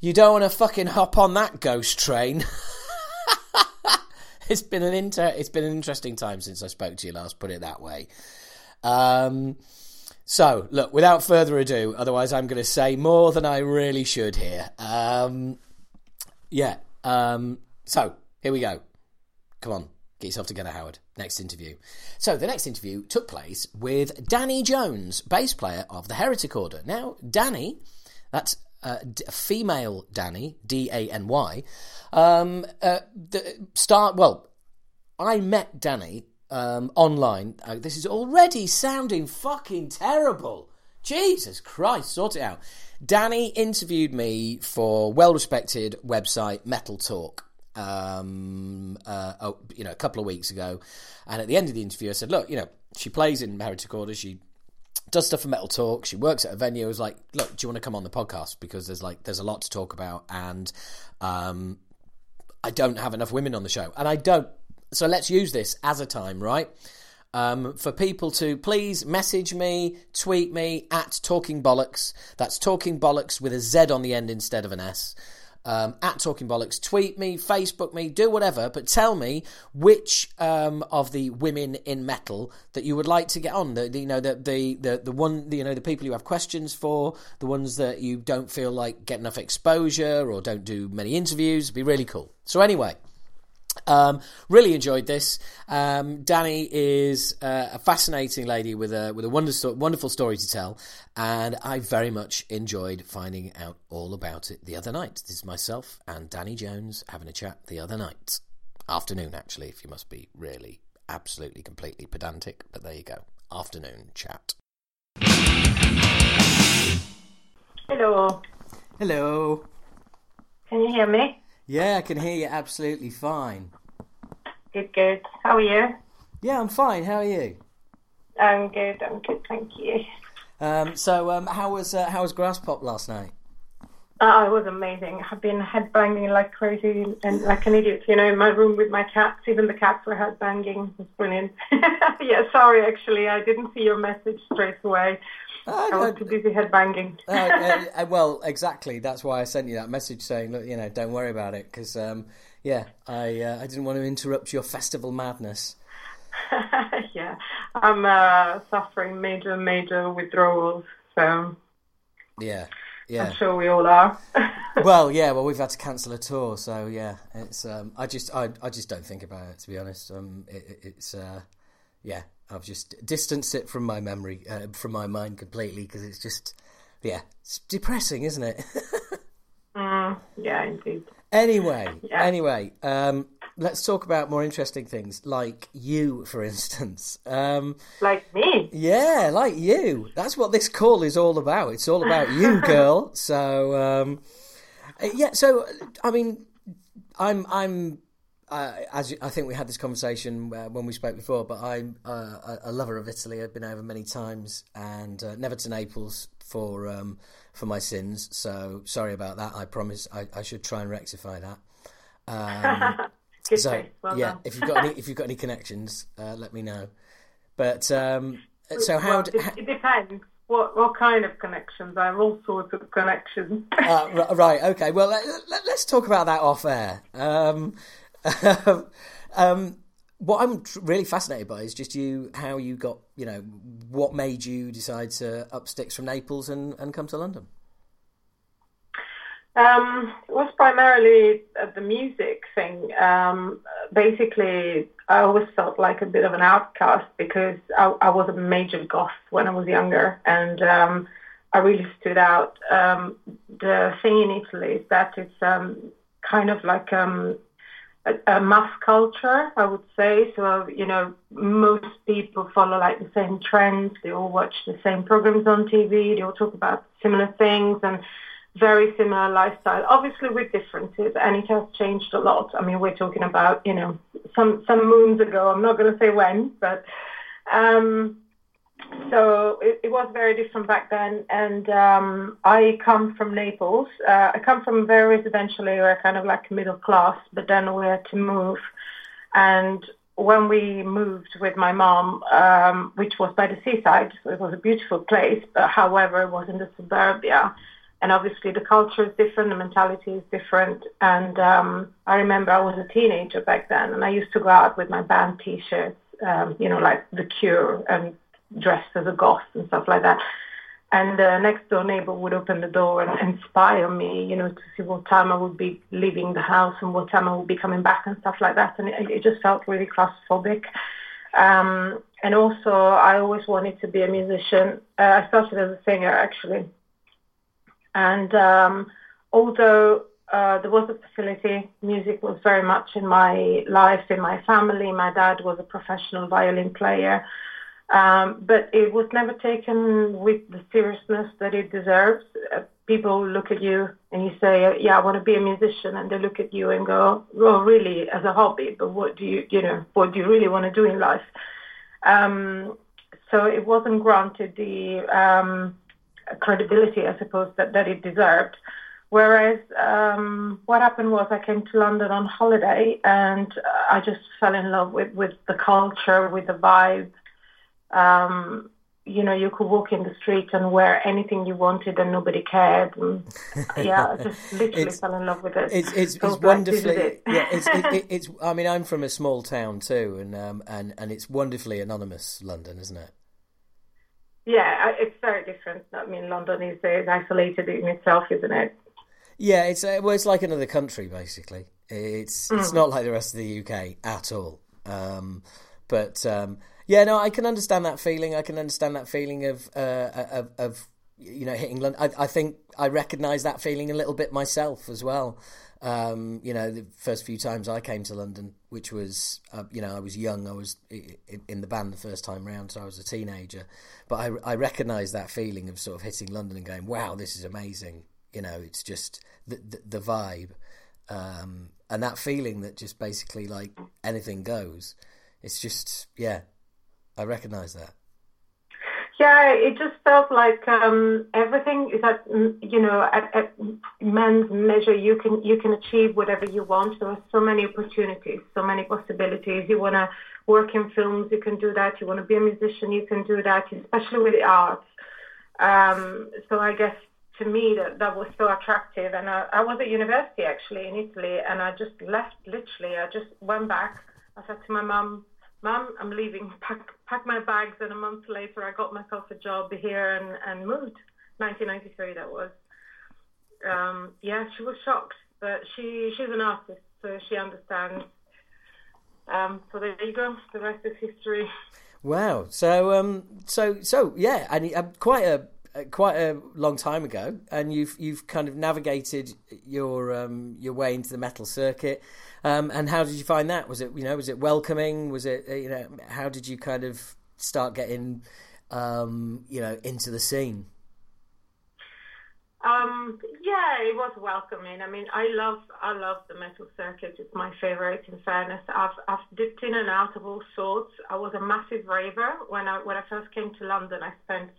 you don't want to fucking hop on that ghost train. It's been an interesting time since I spoke to you last. Put it that way. So look, without further ado, otherwise I'm going to say more than I really should here. So here we go. Come on. Get yourself together, Howard. Next interview. So the next interview took place with Danny Jones, bass player of the Heretic Order. Now, Danny, that's female Danny, D-A-N-Y. I met Danny online. This is already sounding fucking terrible. Jesus Christ, sort it out. Danny interviewed me for well-respected website Metal Talk. A couple of weeks ago, and at the end of the interview I said, look, she plays in Heretic Order, she does stuff for Metal Talk, she works at a venue. I was like, look, do you want to come on the podcast, because there's a lot to talk about, and I don't have enough women on the show, and I don't, so let's use this as a time, right? For people to please message me, tweet me at Talking Bollocks. That's Talking Bollocks with a Z on the end instead of an S. At Talking Bollocks, tweet me, Facebook me, do whatever, but tell me which of the women in metal that you would like to get on. The people you have questions for, the ones that you don't feel like get enough exposure or don't do many interviews. It'd be really cool. So anyway, really enjoyed this. Danny is a fascinating lady with a wonderful story to tell. And I very much enjoyed finding out all about it the other night. This is myself and Danny Jones having a chat the other night. Afternoon, actually, if you must be really absolutely completely pedantic. But there you go. Afternoon chat. Hello. Hello. Can you hear me? Yeah, I can hear you absolutely fine. Good. How are you? Yeah, I'm fine. How are you? I'm good, thank you. How was Grass Pop last night? Oh, it was amazing. I've been headbanging like crazy and like an idiot, in my room with my cats. Even the cats were headbanging. It was brilliant. Yeah, sorry, actually, I didn't see your message straight away. I was too busy headbanging. Well, exactly. That's why I sent you that message saying, look, don't worry about it, because, I didn't want to interrupt your festival madness. Yeah, I'm suffering major withdrawals, so yeah, I'm sure we all are. well, we've had to cancel a tour, so yeah, it's I just don't think about it, to be honest. I've just distanced it from my memory, from my mind completely, because it's just, it's depressing, isn't it? Yeah, indeed. Anyway. Let's talk about more interesting things, like you, for instance. Like me? Yeah, like you. That's what this call is all about. It's all about you, girl. So, yeah. So, I mean, as I think we had this conversation when we spoke before, but I'm a lover of Italy. I've been over many times, and never to Naples for my sins. So sorry about that. I promise I should try and rectify that. So well yeah, if you've got any connections, let me know. But so how? It depends. What kind of connections? I have all sorts of connections. Right. Okay. Well, let's talk about that off air. What I'm really fascinated by is just how you got. You know, what made you decide to up sticks from Naples and come to London? It was primarily the music thing. Basically, I always felt like a bit of an outcast because I was a major goth when I was younger, and I really stood out. The thing in Italy is that it's kind of like a mass culture, I would say. So, you know, most people follow like the same trends. They all watch the same programs on TV. They all talk about similar things and very similar lifestyle, obviously with differences, and it has changed a lot. I mean, we're talking about, you know, some moons ago. I'm not going to say when, but so it was very different back then. And I come from Naples. I come from a very residential area, kind of like middle class, but then we had to move. And when we moved with my mom, which was by the seaside, so it was a beautiful place, but however, it was in the suburbia. And obviously the culture is different, the mentality is different. And I remember I was a teenager back then, and I used to go out with my band T-shirts, you know, like The Cure, and dressed as a goth and stuff like that. And the next door neighbor would open the door and inspire me, you know, to see what time I would be leaving the house and what time I would be coming back and stuff like that. And it just felt really claustrophobic. And also, I always wanted to be a musician. I started as a singer, actually. And although there was a facility, music was very much in my life, in my family. My dad was a professional violin player, but it was never taken with the seriousness that it deserves. People look at you and you say, yeah, I want to be a musician. And they look at you and go, well, really, as a hobby, but what do you really want to do in life? So it wasn't granted the credibility, I suppose, that it deserved. Whereas what happened was I came to London on holiday, and I just fell in love with the culture, with the vibe. You know, you could walk in the street and wear anything you wanted and nobody cared. And, yeah, I just literally fell in love with it. It's wonderfully... It. Yeah, it's. I mean, I'm from a small town too, and it's wonderfully anonymous, London, isn't it? Yeah, it's very different. I mean, London is isolated in itself, isn't it? Yeah, it's like another country, basically. It's not like the rest of the UK at all. Yeah, no, I can understand that feeling. I can understand that feeling of you know, hitting London. I think I recognise that feeling a little bit myself as well. You know, the first few times I came to London, which was, you know, I was young, I was in the band the first time round, so I was a teenager, but I recognised that feeling of sort of hitting London and going, wow, this is amazing, you know, it's just the vibe, and that feeling that just basically, like, anything goes, it's just, yeah, I recognise that. Yeah, it just felt like everything is at, you know, at immense measure. You can achieve whatever you want. There are so many opportunities, so many possibilities. You want to work in films, you can do that. You want to be a musician, you can do that, especially with the arts. So I guess to me that was so attractive. And I was at university, actually, in Italy, and I just left, literally. I just went back. I said to my mum, Mum, I'm leaving. Pack my bags, and a month later, I got myself a job here and moved. 1993, that was. Yeah, she was shocked, but she's an artist, so she understands. So there you go. The rest is history. Wow. So yeah, and quite a quite a long time ago, and you've kind of navigated your way into the metal circuit. And how did you find that? Was it, you know, was it welcoming? Was it, you know, how did you kind of start getting you know, into the scene? Yeah, it was welcoming. I mean, I love the metal circuit. It's my favorite. In fairness, I've dipped in and out of all sorts. I was a massive raver when I first came to London. I spent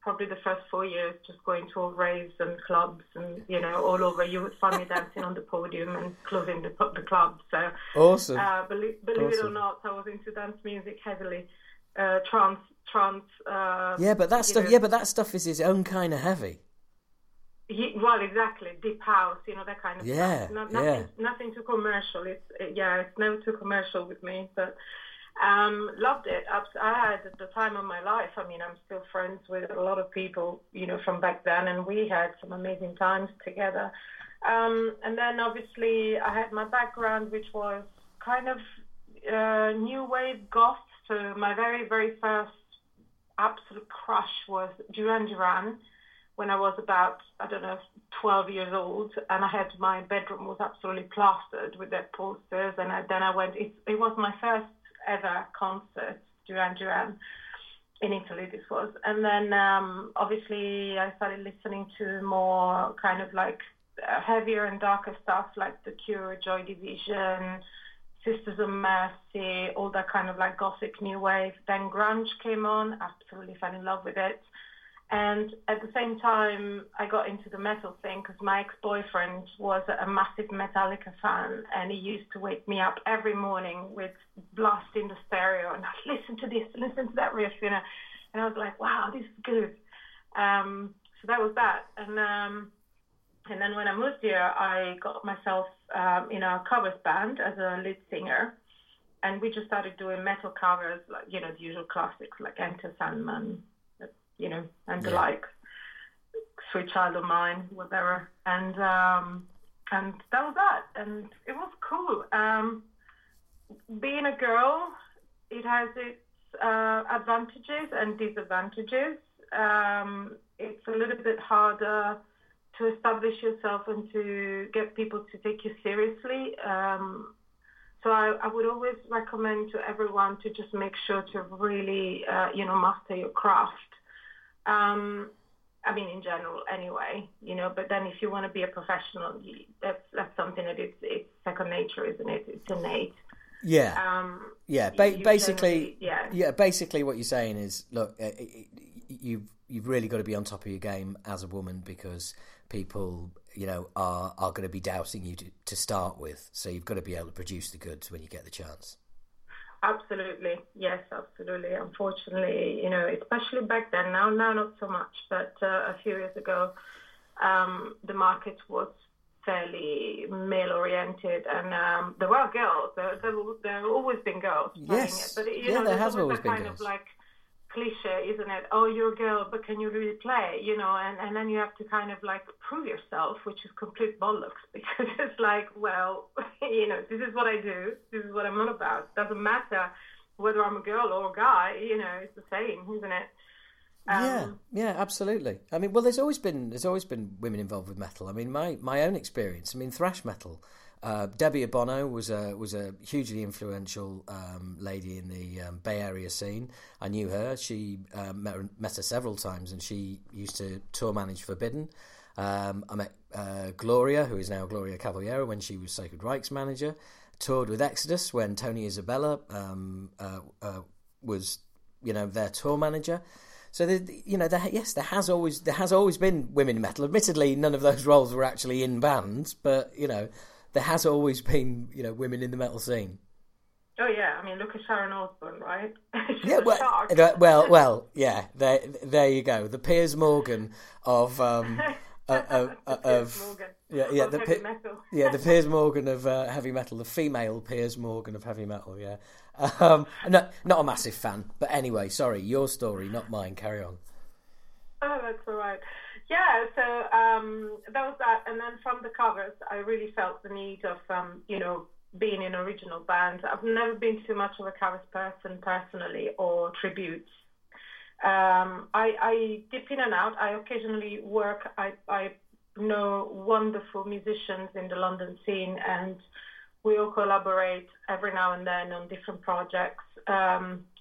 probably the first 4 years just going to all raves and clubs, and you know, all over. You would find me dancing on the podium and closing the club. So awesome. Believe it or not, I was into dance music heavily, trance. But that stuff is its own kind of heavy. Well, exactly, deep house, you know, that kind of stuff. Nothing too commercial. It's never too commercial with me. But loved it. I had the time of my life. I mean, I'm still friends with a lot of people, you know, from back then, and we had some amazing times together. And then obviously I had my background, which was kind of new wave goth. So my very, very first absolute crush was Duran Duran. When I was about, 12 years old, and I had my bedroom was absolutely plastered with their posters, and it was my first ever concert, Duran Duran, in Italy this was. And then, obviously, I started listening to more kind of like heavier and darker stuff, like The Cure, Joy Division, Sisters of Mercy, all that kind of like gothic new wave. Then grunge came on, absolutely fell in love with it. And at the same time, I got into the metal thing because my ex-boyfriend was a massive Metallica fan, and he used to wake me up every morning with blasting the stereo and I'd listen to this, listen to that riff, you know. And I was like, wow, this is good. So that was that. And then when I moved here, I got myself in a covers band as a lead singer. And we just started doing metal covers, like, you know, the usual classics like Enter Sandman, you know, and the like, Sweet Child of Mine, whatever. And that was that. And it was cool. Being a girl, it has its advantages and disadvantages. It's a little bit harder to establish yourself and to get people to take you seriously. So I would always recommend to everyone to just make sure to really, master your craft. I mean, in general, anyway, you know, but then if you want to be a professional, that's something that it's second nature, isn't it? It's innate. Yeah. Basically what you're saying is, look, you've really got to be on top of your game as a woman, because people, you know, are going to be doubting you to start with. So you've got to be able to produce the goods when you get the chance. Absolutely. Yes, absolutely. Unfortunately, you know, especially back then, now not so much, but a few years ago, the market was fairly male-oriented, and there were girls. There have always been girls playing it. But, there has always been kind of like cliche, isn't it? Oh, you're a girl, but can you really play? You know, and then you have to kind of like prove yourself, which is complete bollocks, because it's like, well, you know, this is what I do, this is what I'm on about. Doesn't matter whether I'm a girl or a guy, you know, it's the same, isn't it? Absolutely. I mean, well, there's always been women involved with metal. I mean, my own experience. I mean, thrash metal. Debbie Abono was a hugely influential lady in the Bay Area scene. I knew her. She met her several times, and she used to tour manage Forbidden. I met Gloria, who is now Gloria Caballero, when she was Sacred Reich's manager. Toured with Exodus when Tony Isabella was, you know, their tour manager. So, there has always been women in metal. Admittedly, none of those roles were actually in bands, but you know. There has always been, you know, women in the metal scene. Oh yeah, I mean, look at Sharon Osbourne, right? There you go, the Piers Morgan of Piers Morgan of heavy metal, the female Piers Morgan of heavy metal, yeah. Not a massive fan, but anyway, sorry, your story, not mine. Carry on. Oh, that's all right. Yeah, so that was that. And then from the covers, I really felt the need of, being in original bands. I've never been too much of a covers person personally, or tributes. I dip in and out. I occasionally work. I know wonderful musicians in the London scene, and we all collaborate every now and then on different projects.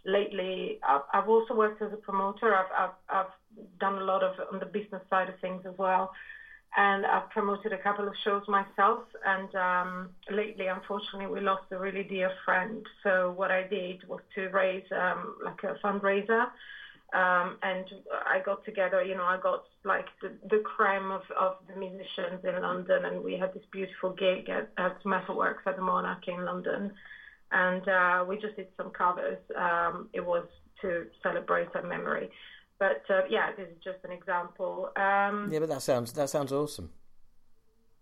Lately, I've also worked as a promoter. I've done a lot of on the business side of things as well. And I've promoted a couple of shows myself. And lately, unfortunately, we lost a really dear friend. So what I did was to raise like a fundraiser. And I got together, you know, I got like the creme of the musicians in London. And we had this beautiful gig at Metalworks at the Monarch in London. And we just did some covers. It was to celebrate a memory. But yeah, this is just an example. Yeah, but that sounds awesome.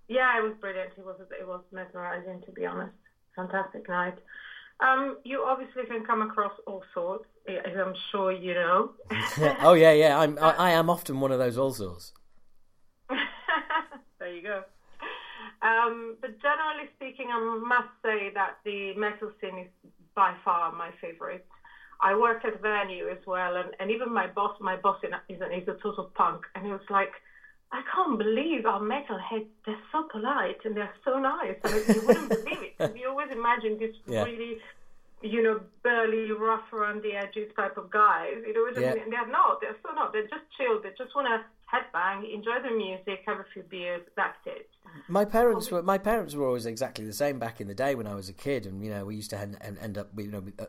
Yeah, it was brilliant. It was mesmerizing, to be honest. Fantastic night. You obviously can come across all sorts, as I'm sure you know. Oh yeah, yeah. I am often one of those all sorts. There you go. But generally speaking, I must say that the metal scene is by far my favorite. I work at venue as well, and even my boss is a total punk, and he was like, I can't believe our metalheads, they're so polite and they're so nice. I mean, you wouldn't believe it, because you always imagine this really, you know, burly, rough around the edges type of guys. You know, and they're so not. They're just chill. They just want to headbang, enjoy the music, have a few beers, that's it. My parents were always exactly the same back in the day when I was a kid, and you know, we used to end up, you know, with,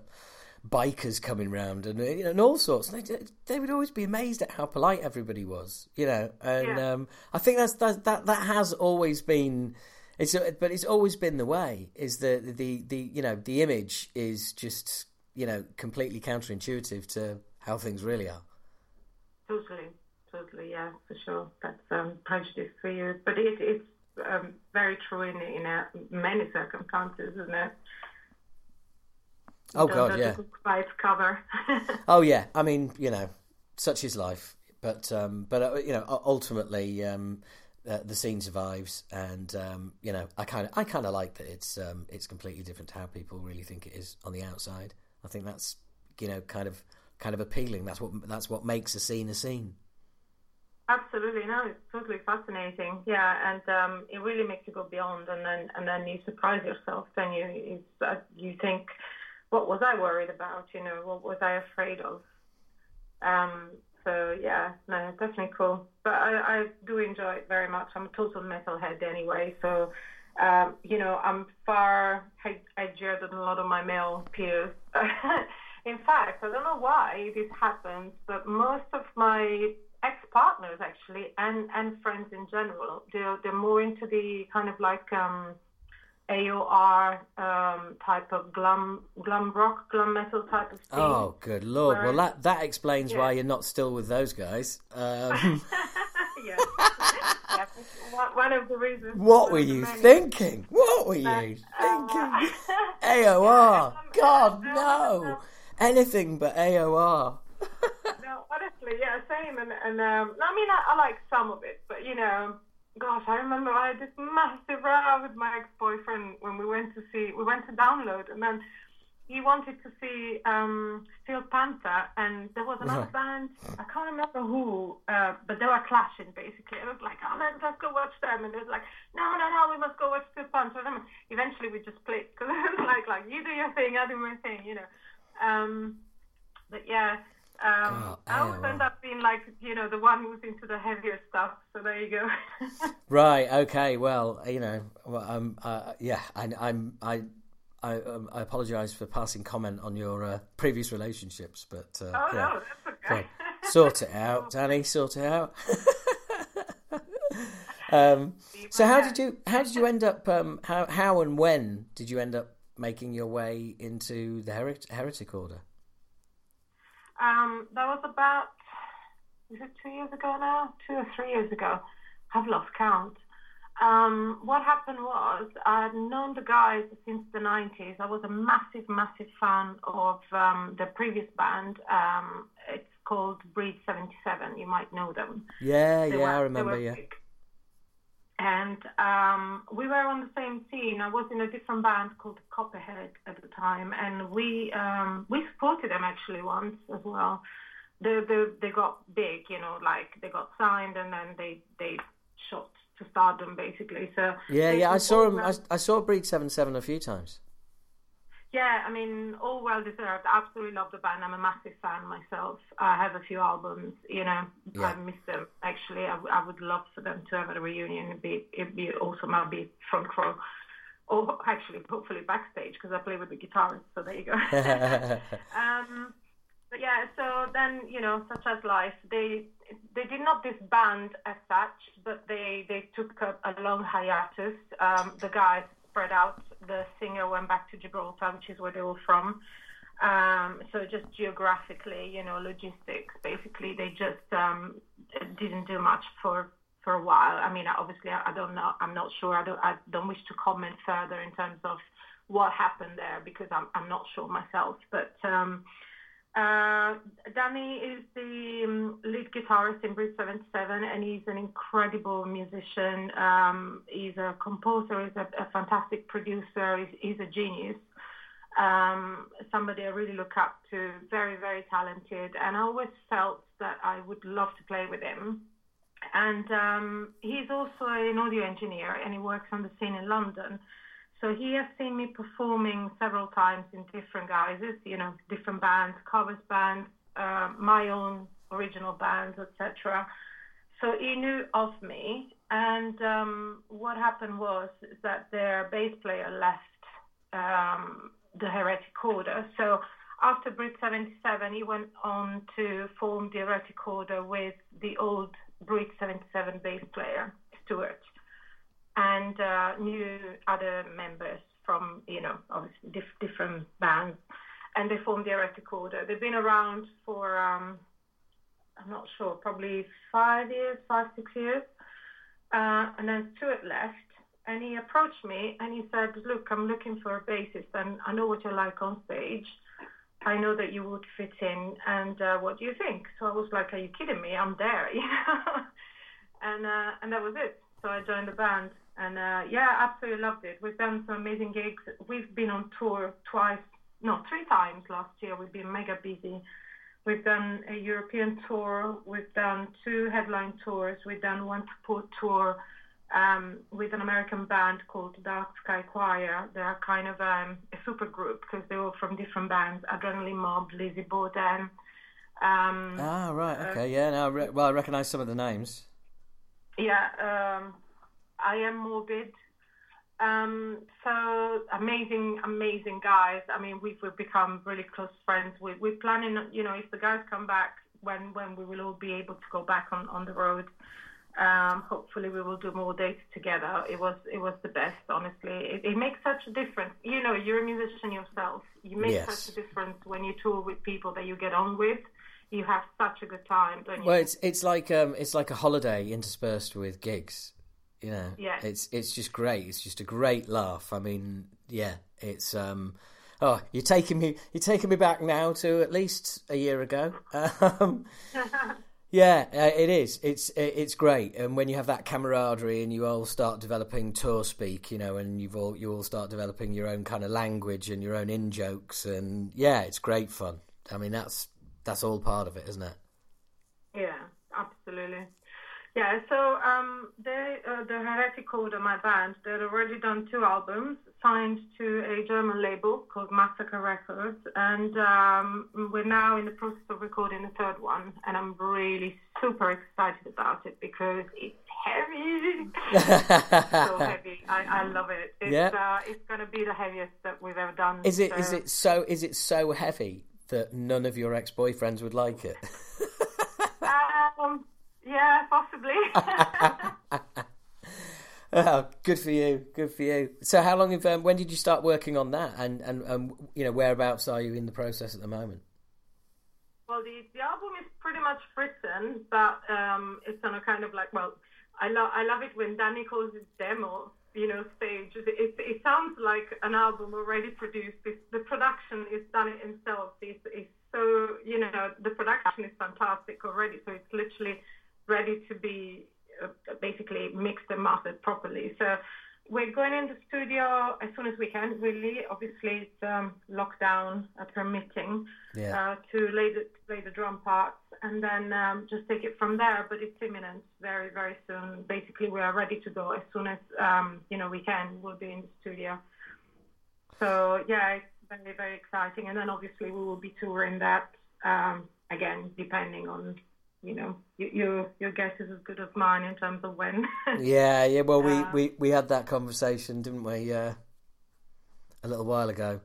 bikers coming round and all sorts. They would always be amazed at how polite everybody was, you know. And I think that has always been. But it's always been the way. Is the you know, the image is just, you know, completely counterintuitive to how things really are. Totally, yeah, for sure. That's prejudice for you, but it's very true in many circumstances, isn't it? Oh, God, yeah. Cover. Oh, yeah. I mean, you know, such is life. But you know, ultimately, the scene survives, and you know, I kind of like that it's completely different to how people really think it is on the outside. I think that's, you know, kind of appealing. That's what makes a scene. Absolutely, no, it's totally fascinating. Yeah, and it really makes you go beyond, and then you surprise yourself. Then you think, what was I worried about? You know, what was I afraid of? So yeah, no, definitely cool. But I do enjoy it very much. I'm a total metalhead anyway, so you know, I'm far edgier than a lot of my male peers. In fact, I don't know why this happens, but most of my ex-partners actually, and friends in general, they're more into the kind of like AOR type of glum metal type of thing. Oh, good Lord. Well, that explains why you're not still with those guys. Yeah. Yeah. One of the reasons. What were you thinking? AOR. God, no. Anything but AOR. No, honestly, yeah, same. And I mean, I like some of it, but, you know... Gosh, I remember I had this massive row with my ex-boyfriend when we went to Download, and then he wanted to see Steel Panther, and there was another band, I can't remember who, but they were clashing basically, and I was like, oh, let's go watch them, and it was like, no, we must go watch Steel Panther, and eventually we just split, because it was like, you do your thing, I do my thing, you know, but yeah. I always end up being like, you know, the one who's into the heavier stuff. So there you go. Right. Okay. Well, you know, I apologise for passing comment on your previous relationships, but no, that's okay. So, sort it out, Danny. Sort it out. So how did you end up? How and when did you end up making your way into the Heretic Order? That was about, is it 2 years ago now? 2 or 3 years ago. I've lost count. What happened was, I'd known the guys since the 90s. I was a massive, massive fan of the previous band. It's called Breed 77. You might know them. Yeah, I remember, yeah. Big. And we were on the same scene. I was in a different band called Copperhead at the time, and we supported them actually once as well. they got big, you know, like they got signed and then they shot to stardom basically. So yeah, I saw him. I saw Breed 77 a few times. Yeah, I mean, all well deserved. I absolutely love the band. I'm a massive fan myself. I have a few albums, you know. Yeah. I miss them, actually. I would love for them to have a reunion. It'd be awesome. I'll be front row. Or actually, hopefully backstage, because I play with the guitarist, so there you go. But yeah, so then, you know, such as life, they did not disband as such, but they took a long hiatus. The guys spread out. The singer went back to Gibraltar, which is where they were from. So just geographically, you know, logistics, basically, they just didn't do much for a while. I mean, obviously, I don't know. I'm not sure. I don't wish to comment further in terms of what happened there because I'm not sure myself. But Danny is the lead guitarist in Breed 77, and he's an incredible musician. He's a composer, he's a fantastic producer, he's a genius. Somebody I really look up to, very, very talented, and I always felt that I would love to play with him. And he's also an audio engineer, and he works on the scene in London. So he has seen me performing several times in different guises, you know, different bands, covers bands, my own original bands, etc. So he knew of me. And what happened was that their bass player left the Heretic Order. So after Breed 77, he went on to form the Heretic Order with the old Breed 77 bass player, Stuart, and new other members from, you know, obviously different bands, and they formed the Heretic Order. They've been around for, I'm not sure, probably 5 years, 6 years, and then Stuart left, and he approached me, and he said, look, I'm looking for a bassist, and I know what you're like on stage. I know that you would fit in, and what do you think? So I was like, are you kidding me? I'm there, you know? and that was it. So I joined the band, and absolutely loved it. We've done some amazing gigs. We've been on tour three times last year. We've been mega busy. We've done a European tour. We've done 2 headline tours. We've done 1 support tour with an American band called Dark Sky Choir. They are kind of a super group because they were from different bands, Adrenaline Mob, Lizzie Borden. Right, okay, yeah. No, I recognise some of the names. Yeah, I Am Morbid. So amazing guys. I mean, we've become really close friends. We're planning, you know, if the guys come back, when we will all be able to go back on the road. Hopefully, we will do more dates together. It was the best, honestly. It makes such a difference. You know, you're a musician yourself. You make such a difference when you tour with people that you get on with. You have such a good time, don't you? Well, it's like a holiday interspersed with gigs, you know. Yeah. It's just great. It's just a great laugh. I mean, yeah, it's you're taking me back now to at least a year ago. Yeah, it is. It's great. And when you have that camaraderie and you all start developing tour speak, you know, and you all start developing your own kind of language and your own in-jokes, and yeah, it's great fun. I mean, that's all part of it, isn't it? Yeah, absolutely. Yeah, so the Heretic Order, my band, they'd already done 2 albums, signed to a German label called Massacre Records, and we're now in the process of recording the 3rd one, and I'm really super excited about it because it's heavy. So heavy. I love it. It's going to be the heaviest that we've ever done. Is it so heavy that none of your ex-boyfriends would like it? Yeah, possibly. Oh, good for you. So how long have, when did you start working on that, and you know, whereabouts are you in the process at the moment? Well, the album is pretty much written, but it's on a kind of like, well, I love it when Danny calls it demo, you know, stage. It sounds like an album already produced. The production is done it himself. It's so, you know, the production is fantastic already. So it's literally ready to be basically mixed and mastered properly. So we're going in the studio as soon as we can, really. Obviously, it's lockdown permitting to play the drum parts and then just take it from there. But it's imminent, very, very soon. Basically, we are ready to go as soon as, we can. We'll be in the studio. So, yeah, it's very, very exciting. And then, obviously, we will be touring that, again, depending on, your guess is as good as mine in terms of when. Yeah, well, we had that conversation, didn't we, a little while ago.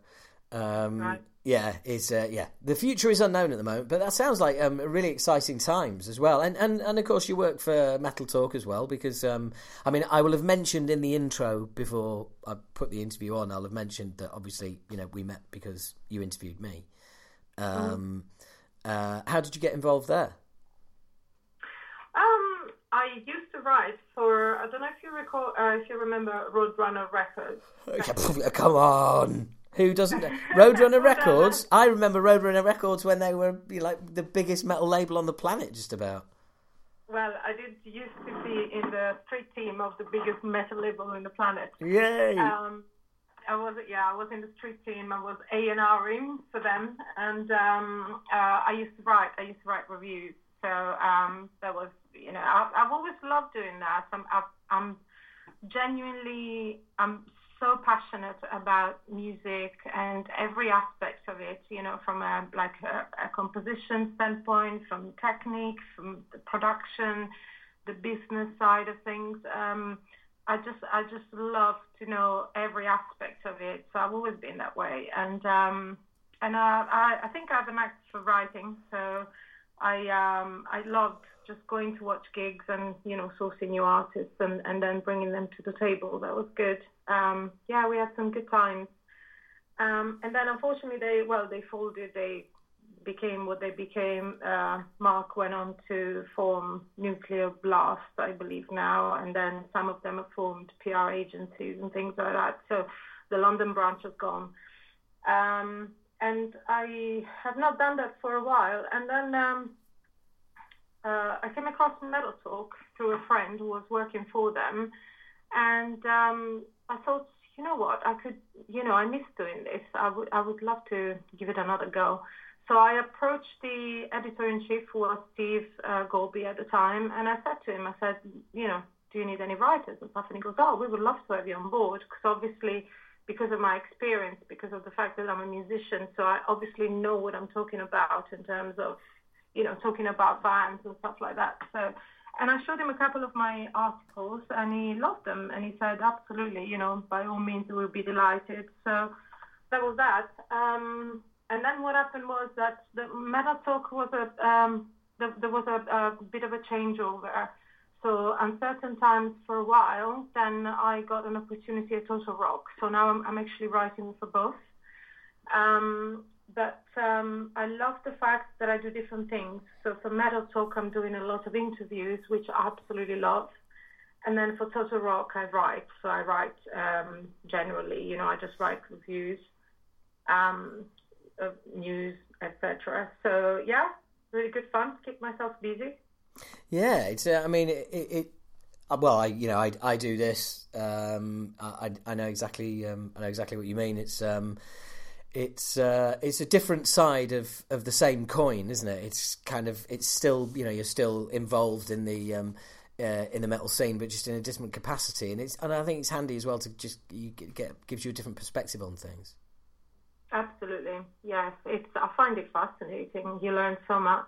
Right. Yeah, the future is unknown at the moment, but that sounds like really exciting times as well. And of course you work for Metal Talk as well, because I will have mentioned in the intro before I put the interview on, I'll have mentioned that obviously we met because you interviewed me. How did you get involved there? I used to write for, I don't know if you recall, if you remember Roadrunner Records. Okay, come on. Who doesn't know? Roadrunner Records. I remember Roadrunner Records when they were like the biggest metal label on the planet, just about. Well, I did used to be in the street team of the biggest metal label on the planet. Yay! I was in the street team. I was A&Ring for them, and I used to write reviews. So that was, I've always loved doing that. I'm so passionate about music and every aspect of it, from a composition standpoint, from technique, from the production, the business side of things. I just love to know every aspect of it. So I've always been that way, and I think I have an act for writing. So I loved just going to watch gigs and sourcing new artists and then bringing them to the table. That was good. We had some good times. And then unfortunately they folded. They became what they became. Mark went on to form Nuclear Blast, I believe now, and then some of them have formed PR agencies and things like that. So the London branch has gone. And I have not done that for a while. And then I came across Metal Talk through a friend who was working for them, and I thought, you know what, I could, I miss doing this. I would love to give it another go. So I approached the editor-in-chief, who was Steve Golby at the time, and I said to him, do you need any writers and stuff? And he goes, oh, we would love to have you on board, because obviously, because of my experience, because of the fact that I'm a musician, so I obviously know what I'm talking about in terms of, talking about bands and stuff like that. So, and I showed him a couple of my articles, and he loved them, and he said, absolutely, by all means, we'll be delighted. So that was that. And then what happened was that the Metal Talk was there was a bit of a changeover. So uncertain times for a while, then I got an opportunity at Total Rock. So now I'm actually writing for both. But I love the fact that I do different things. So for Metal Talk, I'm doing a lot of interviews, which I absolutely love. And then for Total Rock, I write. So I write generally, I just write reviews, of news, etc. So, yeah, really good fun. Keep myself busy. Yeah, it's. I do this. I know exactly. I know exactly what you mean. It's a different side of the same coin, isn't it? It's kind of. It's still. You're still involved in the metal scene, but just in a different capacity. And I think it's handy as well to just gives you a different perspective on things. Absolutely. Yes. I find it fascinating. You learn so much.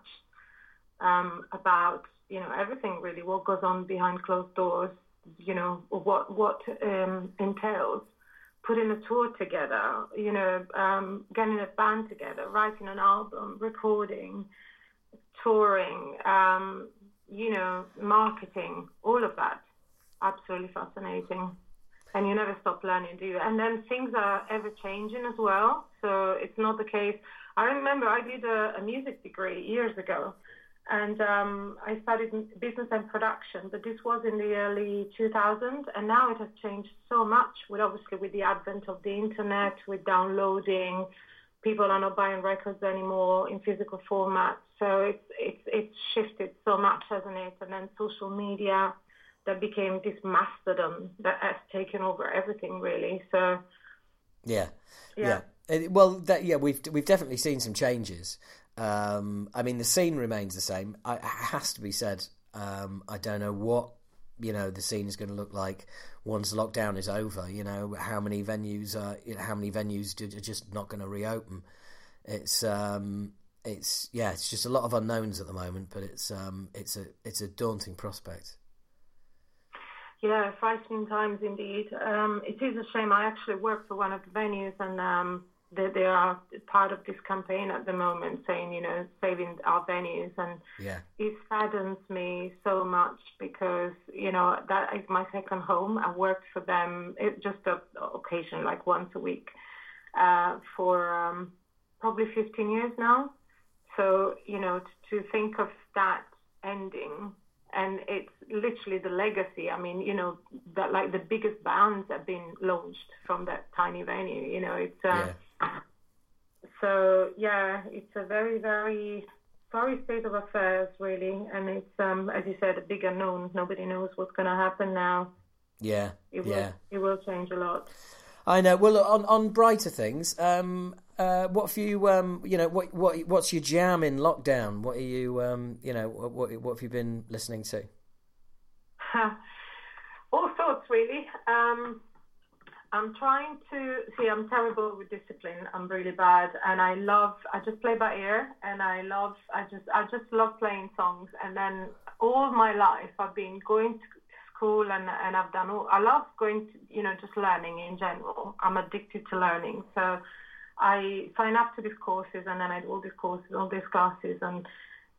About everything really, what goes on behind closed doors, what entails putting a tour together, getting a band together, writing an album, recording, touring, marketing, all of that. Absolutely fascinating, and you never stop learning, do you? And then things are ever changing as well, so it's not the case. I remember I did a music degree years ago. And I studied business and production, but this was in the early 2000s, and now it has changed so much. With the advent of the internet, with downloading, people are not buying records anymore in physical format. So it's shifted so much, hasn't it? And then social media, that became this mastodon that has taken over everything, really. So yeah. Well, we've definitely seen some changes. I mean, the scene remains the same. It has to be said. I don't know what, the scene is going to look like once lockdown is over. How many venues are just not going to reopen? It's just a lot of unknowns at the moment, but it's a daunting prospect. Yeah, frightening times indeed. It is a shame. I actually work for one of the venues, and they are part of this campaign at the moment, saying, saving our venues, and it saddens me so much because, that is my second home. I worked for them, just an occasion, like once a week, for probably 15 years now. So, to think of that ending, and it's literally the legacy. I mean, that like the biggest bands have been launched from that tiny venue. So yeah, it's a very, very sorry state of affairs, really. And it's as you said, a big unknown. Nobody knows what's going to happen now. Yeah, it will change a lot. I know. Well, on brighter things, what's your jam in lockdown? What are you, what have you been listening to? All sorts, really. I'm trying to see. I'm terrible with discipline. I'm really bad, and I just play by ear, and I just love playing songs. And then all my life, I've been going to school, and I've done all. I love going to, just learning in general. I'm addicted to learning, so I sign up to these courses, and then I do all these classes, and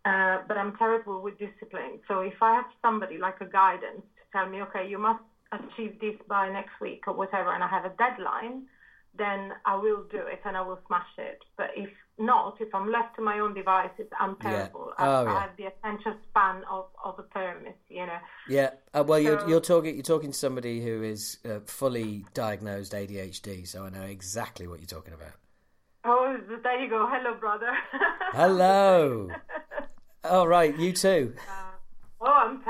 but I'm terrible with discipline. So if I have somebody like a guidance to tell me, okay, you must achieve this by next week or whatever, and I have a deadline, then I will do it and I will smash it. But if not, if I'm left to my own devices, I'm terrible. Yeah. I have the attention span of a pyramid, Yeah. So, you're talking to somebody who is fully diagnosed ADHD, so I know exactly what you're talking about. Oh, there you go. Hello, brother. Hello. All right, you too. I'm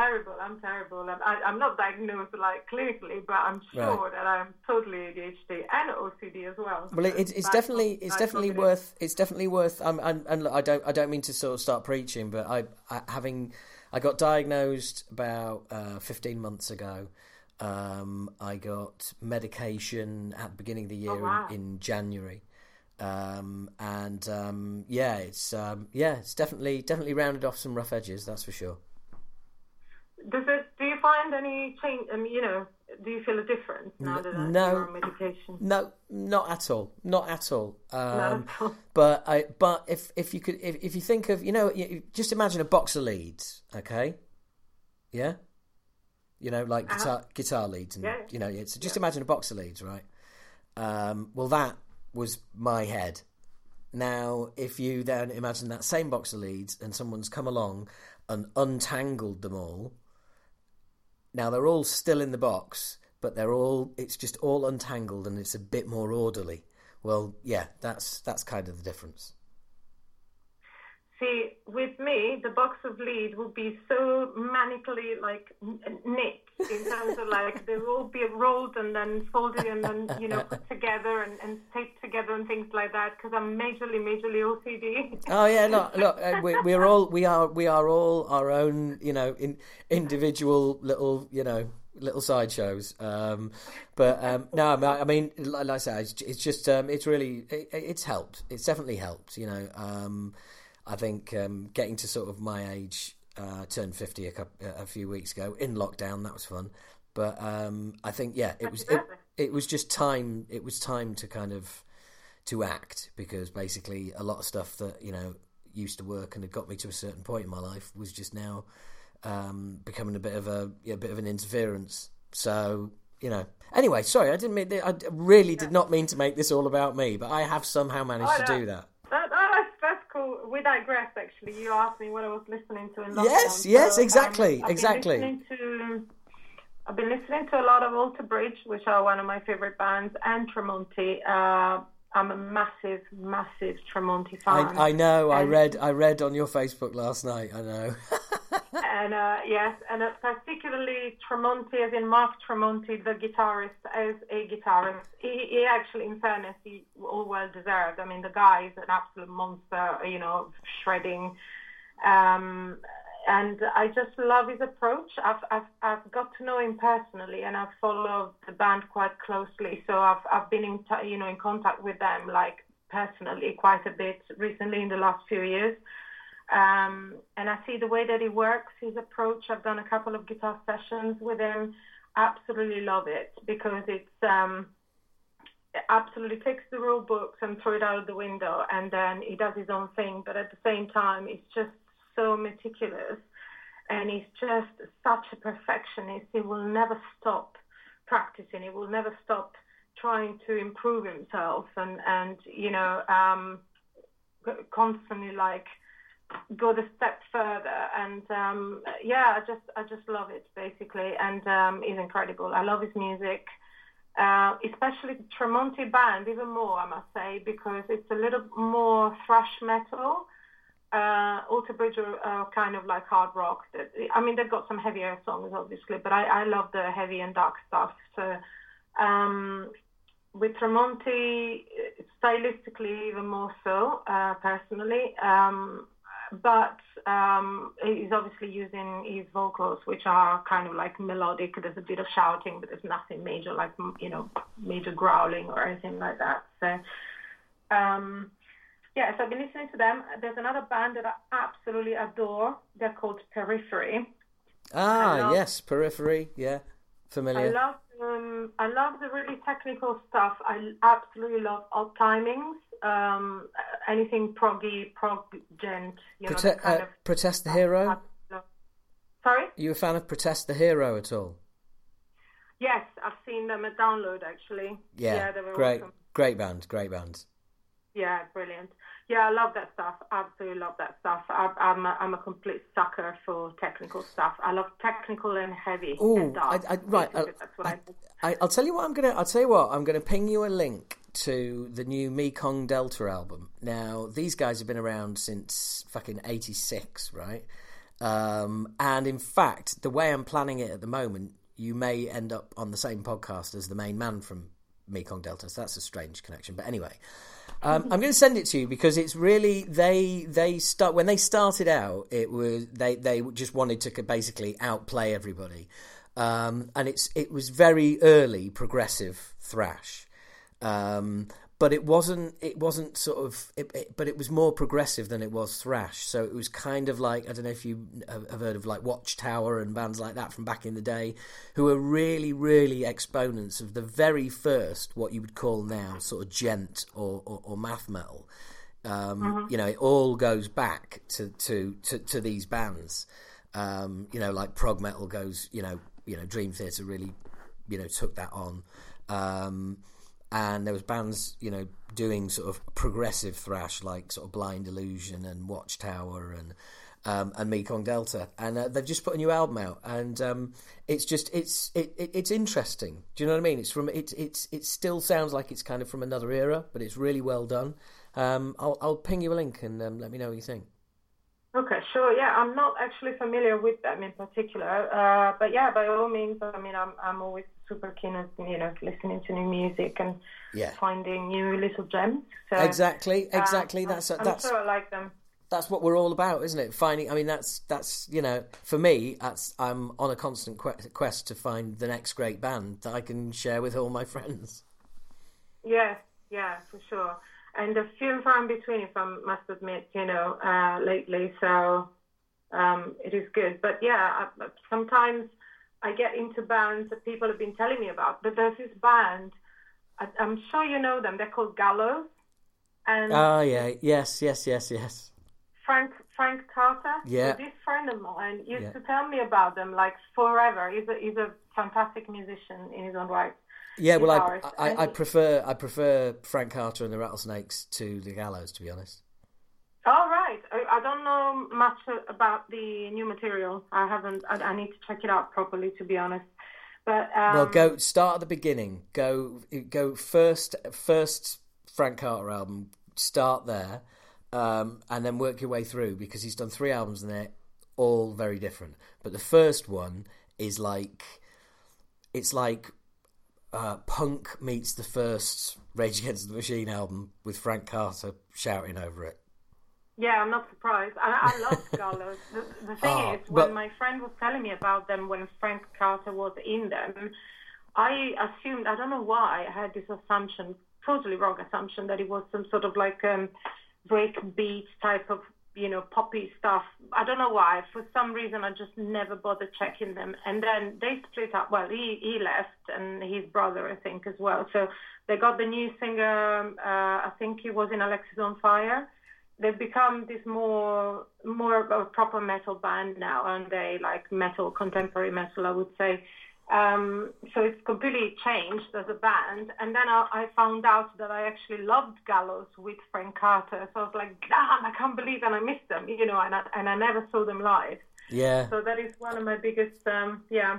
terrible. I'm not diagnosed clinically, but I'm sure that I'm totally ADHD and OCD as well. Well, it's definitely worth. And look, I don't mean to sort of start preaching, but I got diagnosed about 15 months ago. I got medication at the beginning of the year in January. It's definitely rounded off some rough edges. That's for sure. Do you find any change? Do you feel a difference now that you're on medication? No, not at all. Not at all. But if you think of just imagine a box of leads, okay? Yeah, like guitar leads, and imagine a box of leads, right? Well, that was my head. Now, if you then imagine that same box of leads, and someone's come along and untangled them all. Now they're all still in the box, but it's just all untangled and it's a bit more orderly. Well, yeah, that's kind of the difference. See, with me, the box of lead would be so manically knit in terms of they will all be rolled and then folded and then put together and taped together and things like that because I'm majorly OCD. Oh yeah, look, we are all our own individual little little sideshows. Like I say, it's just it's helped. It's definitely helped. I think getting to sort of my age, turned 50 a few weeks ago in lockdown. That was fun, but I think it was just time. It was time to kind of act because basically a lot of stuff that used to work and had got me to a certain point in my life was just now becoming a bit of an interference. So anyway, sorry, I really did not mean to make this all about me, but I have somehow managed to do that. We digress, actually. You asked me what I was listening to in lockdown. Yes, exactly. I've been listening to a lot of Alter Bridge, which are one of my favourite bands, and Tremonti. I'm a massive, massive Tremonti fan. I know. I read on your Facebook last night. I know. And yes, and particularly Tremonti, as in Mark Tremonti, the guitarist, as a guitarist. He actually, in fairness, he all well deserved. I mean, the guy is an absolute monster, you know, shredding. And I just love his approach. I've got to know him personally, and I've followed the band quite closely. So I've been in contact with them, like, personally quite a bit recently in the last few years. And I see the way that he works, his approach. I've done a couple of guitar sessions with him. Absolutely love it, because it absolutely takes the rule books and throw it out of the window, and then he does his own thing. But at the same time, it's just so meticulous, and he's just such a perfectionist. He will never stop practicing. He will never stop trying to improve himself, and you know, constantly like go the step further. And I just love it, basically. And he's incredible. I love his music, especially the Tremonti band, even more, I must say, because it's a little more thrash metal. Alter Bridge are kind of like hard rock. I mean, they've got some heavier songs, obviously, but I love the heavy and dark stuff. So with Tremonti, stylistically even more so, personally. But he's obviously using his vocals, which are kind of like melodic. There's a bit of shouting, but there's nothing major, like, you know, major growling or anything like that. So, so I've been listening to them. There's another band that I absolutely adore. They're called Periphery. Yes, Periphery. Yeah, familiar. I love the really technical stuff. I absolutely love odd timings. Anything proggy, prog-gent. Protest the Hero? Sorry? Are you a fan of Protest the Hero at all? Yes, I've seen them at Download, actually. Yeah, they were awesome. Great band. Yeah, brilliant. Yeah, I love that stuff. Absolutely love that stuff. I'm a complete sucker for technical stuff. I love technical and heavy. Ooh, I'll tell you what. I'm gonna ping you a link to the new Mekong Delta album. Now, these guys have been around since fucking 86, right? And in fact, the way I'm planning it at the moment, you may end up on the same podcast as the main man from Mekong Delta. So that's a strange connection. But anyway. I'm going to send it to you, because it's really, when they started out, it was they just wanted to basically outplay everybody, and it was very early progressive thrash, but it wasn't sort of but it was more progressive than it was thrash. So it was kind of like, I don't know if you have heard of like Watchtower and bands like that from back in the day, who were really, really exponents of the very first, what you would call now sort of gent or math metal. You know, it all goes back to these bands. You know, like prog metal goes, you know, Dream Theater really, you know, took that on. And there was bands, you know, doing sort of progressive thrash, like sort of Blind Illusion and Watchtower and Mekong Delta, and they've just put a new album out, and it's interesting. Do you know what I mean? It still sounds like it's kind of from another era, but it's really well done. I'll ping you a link and let me know what you think. Okay, sure. Yeah, I'm not actually familiar with them in particular, but yeah, by all means. I mean, I'm always super keen on, you know, listening to new music and finding new little gems. So, exactly. I'm sure I like them. That's what we're all about, isn't it? Finding. I mean, that's you know, for me, I'm on a constant quest to find the next great band that I can share with all my friends. Yeah, for sure. And a few and far in between, if I must admit, you know, lately. So it is good, but yeah, sometimes I get into bands that people have been telling me about. But there's this band, I'm sure you know them. They're called Gallows. And yes. Frank Carter, yeah. So this friend of mine used to tell me about them like forever. He's a fantastic musician in his own right. Yeah, well, I prefer Frank Carter and the Rattlesnakes to the Gallows, to be honest. All right. I don't know much about the new material. I haven't. I need to check it out properly, to be honest. But well, go start at the beginning. Go first Frank Carter album. Start there, and then work your way through, because he's done 3 albums and they're all very different. But the first one is like, it's like punk meets the first Rage Against the Machine album with Frank Carter shouting over it. Yeah, I'm not surprised. I love Gallows. The thing is, when my friend was telling me about them when Frank Carter was in them, I assumed, I don't know why, I had this assumption, totally wrong assumption, that it was some sort of like breakbeat type of, you know, poppy stuff. I don't know why. For some reason, I just never bothered checking them. And then they split up. Well, he left, and his brother, I think, as well. So they got the new singer, I think he was in Alexis on Fire. They've become this more of a proper metal band now, aren't they? Like metal, contemporary metal, I would say. So it's completely changed as a band. And then I found out that I actually loved Gallows with Frank Carter. So I was like, damn, I can't believe that I missed them, you know, and I never saw them live. Yeah. So that is one of my biggest, I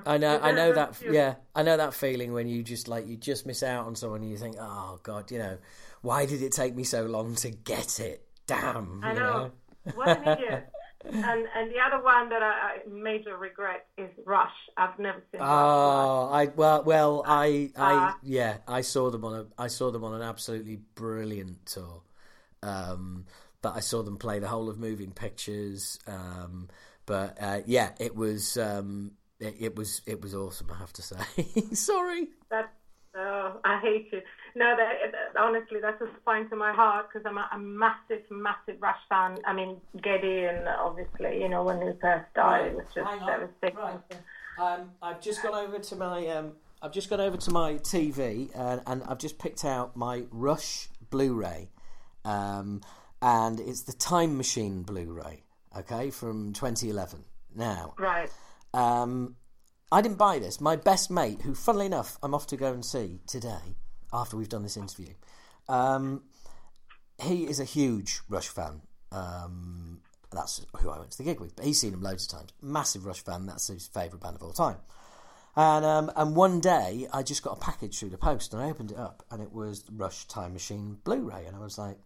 know that, yeah. I know that feeling when you just like, you just miss out on someone and you think, oh God, you know, why did it take me so long to get it? Damn, I know. What an idiot. And the other one that I major regret is Rush. I've never seen. I saw them on an absolutely brilliant tour. But I saw them play the whole of Moving Pictures. It was awesome. I have to say. Sorry. I hate you. No, honestly, that's a spine to my heart because I'm a massive Rush fan. I mean, Geddy, and obviously, you know, when he first died, it was just devastating. Right. I've just gone over to my TV and I've just picked out my Rush Blu-ray, and it's the Time Machine Blu-ray, okay, from 2011. Now, right. I didn't buy this. My best mate, who, funnily enough, I'm off to go and see today, after we've done this interview, he is a huge Rush fan. That's who I went to the gig with. But he's seen them loads of times. Massive Rush fan. That's his favourite band of all time. And one day, I just got a package through the post, and I opened it up, and it was Rush Time Machine Blu-ray. And I was like,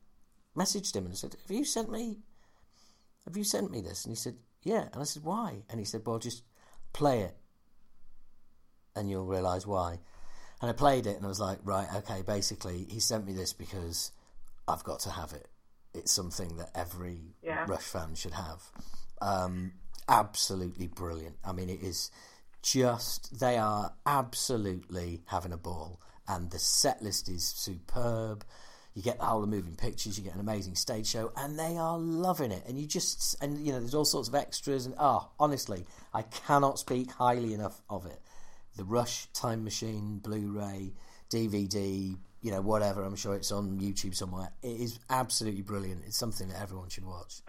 messaged him, and I said, have you sent me this? And he said, yeah. And I said, why? And he said, well, just play it. And you'll realise why. And I played it and I was like, right, okay, basically he sent me this because I've got to have it. It's something that every Rush fan should have. Absolutely brilliant. I mean, it is just, they are absolutely having a ball. And the set list is superb. You get the whole of Moving Pictures, you get an amazing stage show, and they are loving it. And you just, and you know, there's all sorts of extras. And honestly, I cannot speak highly enough of it. The Rush Time Machine Blu-ray, DVD, you know, whatever. I'm sure it's on YouTube somewhere. It is absolutely brilliant. It's something that everyone should watch.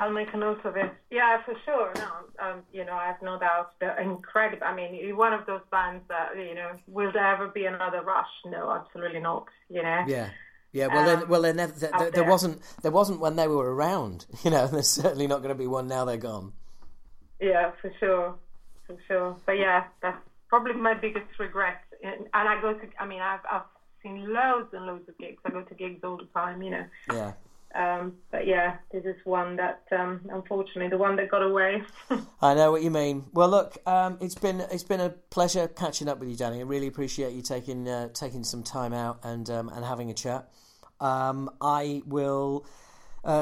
I'll make a note of it. Yeah, for sure. No, you know, I have no doubt. They're incredible. I mean, you're one of those bands that, you know, will there ever be another Rush? No, absolutely not. You know. Yeah. Yeah. Well, there wasn't when they were around. You know, there's certainly not going to be one now they're gone. Yeah, for sure. For sure, but yeah, that's probably my biggest regret. And I go to, I mean, I've seen loads and loads of gigs. I go to gigs all the time, you know. Yeah. But yeah, this is one that, unfortunately, the one that got away. I know what you mean. Well, look, it's been a pleasure catching up with you, Danny. I really appreciate you taking some time out and having a chat. I will.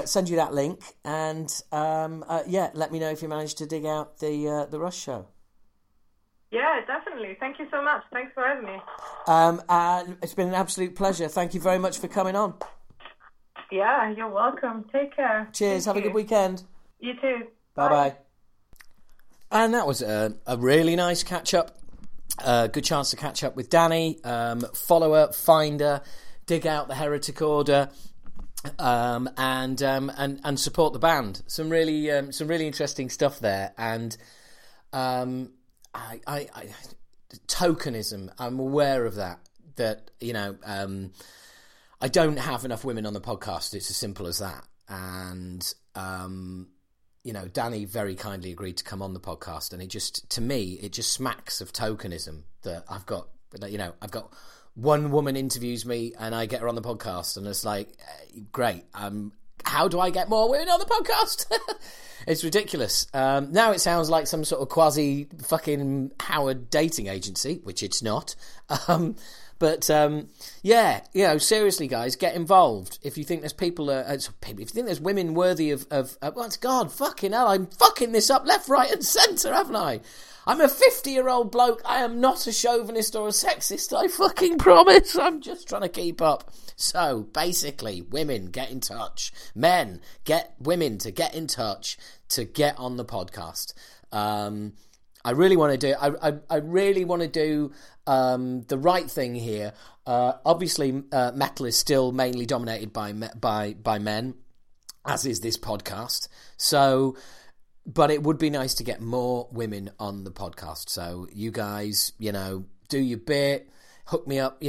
Send you that link and let me know if you manage to dig out the Rush show. Yeah, definitely. Thank you so much. Thanks for having me. It's been an absolute pleasure. Thank you very much for coming on. Yeah, you're welcome. Take care. Cheers. Have a good weekend. You too. Bye. And that was a really nice catch up. Good chance to catch up with Danny. Follow up, find her, dig out the Heretic Order. And support the band. Some really interesting stuff there. And I tokenism. I'm aware of that. That you know, I don't have enough women on the podcast. It's as simple as that. And you know, Danny very kindly agreed to come on the podcast. And it just, to me, it just smacks of tokenism that I've got. You know, I've got. One woman interviews me and I get her on the podcast and it's like, great, how do I get more women on the podcast? It's ridiculous. Now it sounds like some sort of quasi fucking Howard dating agency, which it's not. Yeah, you know, seriously, guys, get involved. If you think there's people, if you think there's women worthy of well, God, fucking hell, I'm fucking this up left, right, and centre, haven't I? I'm a 50-year-old bloke. I am not a chauvinist or a sexist. I fucking promise. I'm just trying to keep up. So, basically, women, get in touch. Men, get women to get in touch to get on the podcast. I really want to do... I really want to do the right thing here. Obviously, metal is still mainly dominated by men, as is this podcast. So... But it would be nice to get more women on the podcast. So you guys, you know, do your bit, hook me up,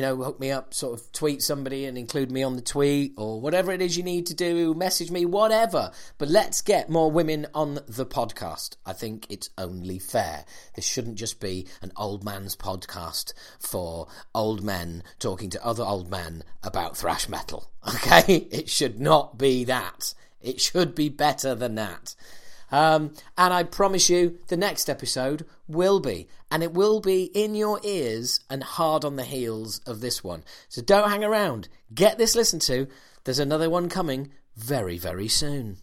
sort of tweet somebody and include me on the tweet or whatever it is you need to do, message me, whatever. But let's get more women on the podcast. I think it's only fair. This shouldn't just be an old man's podcast for old men talking to other old men about thrash metal, okay? It should not be that. It should be better than that. And I promise you the next episode will be, and it will be in your ears and hard on the heels of this one. So don't hang around. Get this listened to. There's another one coming very, very soon.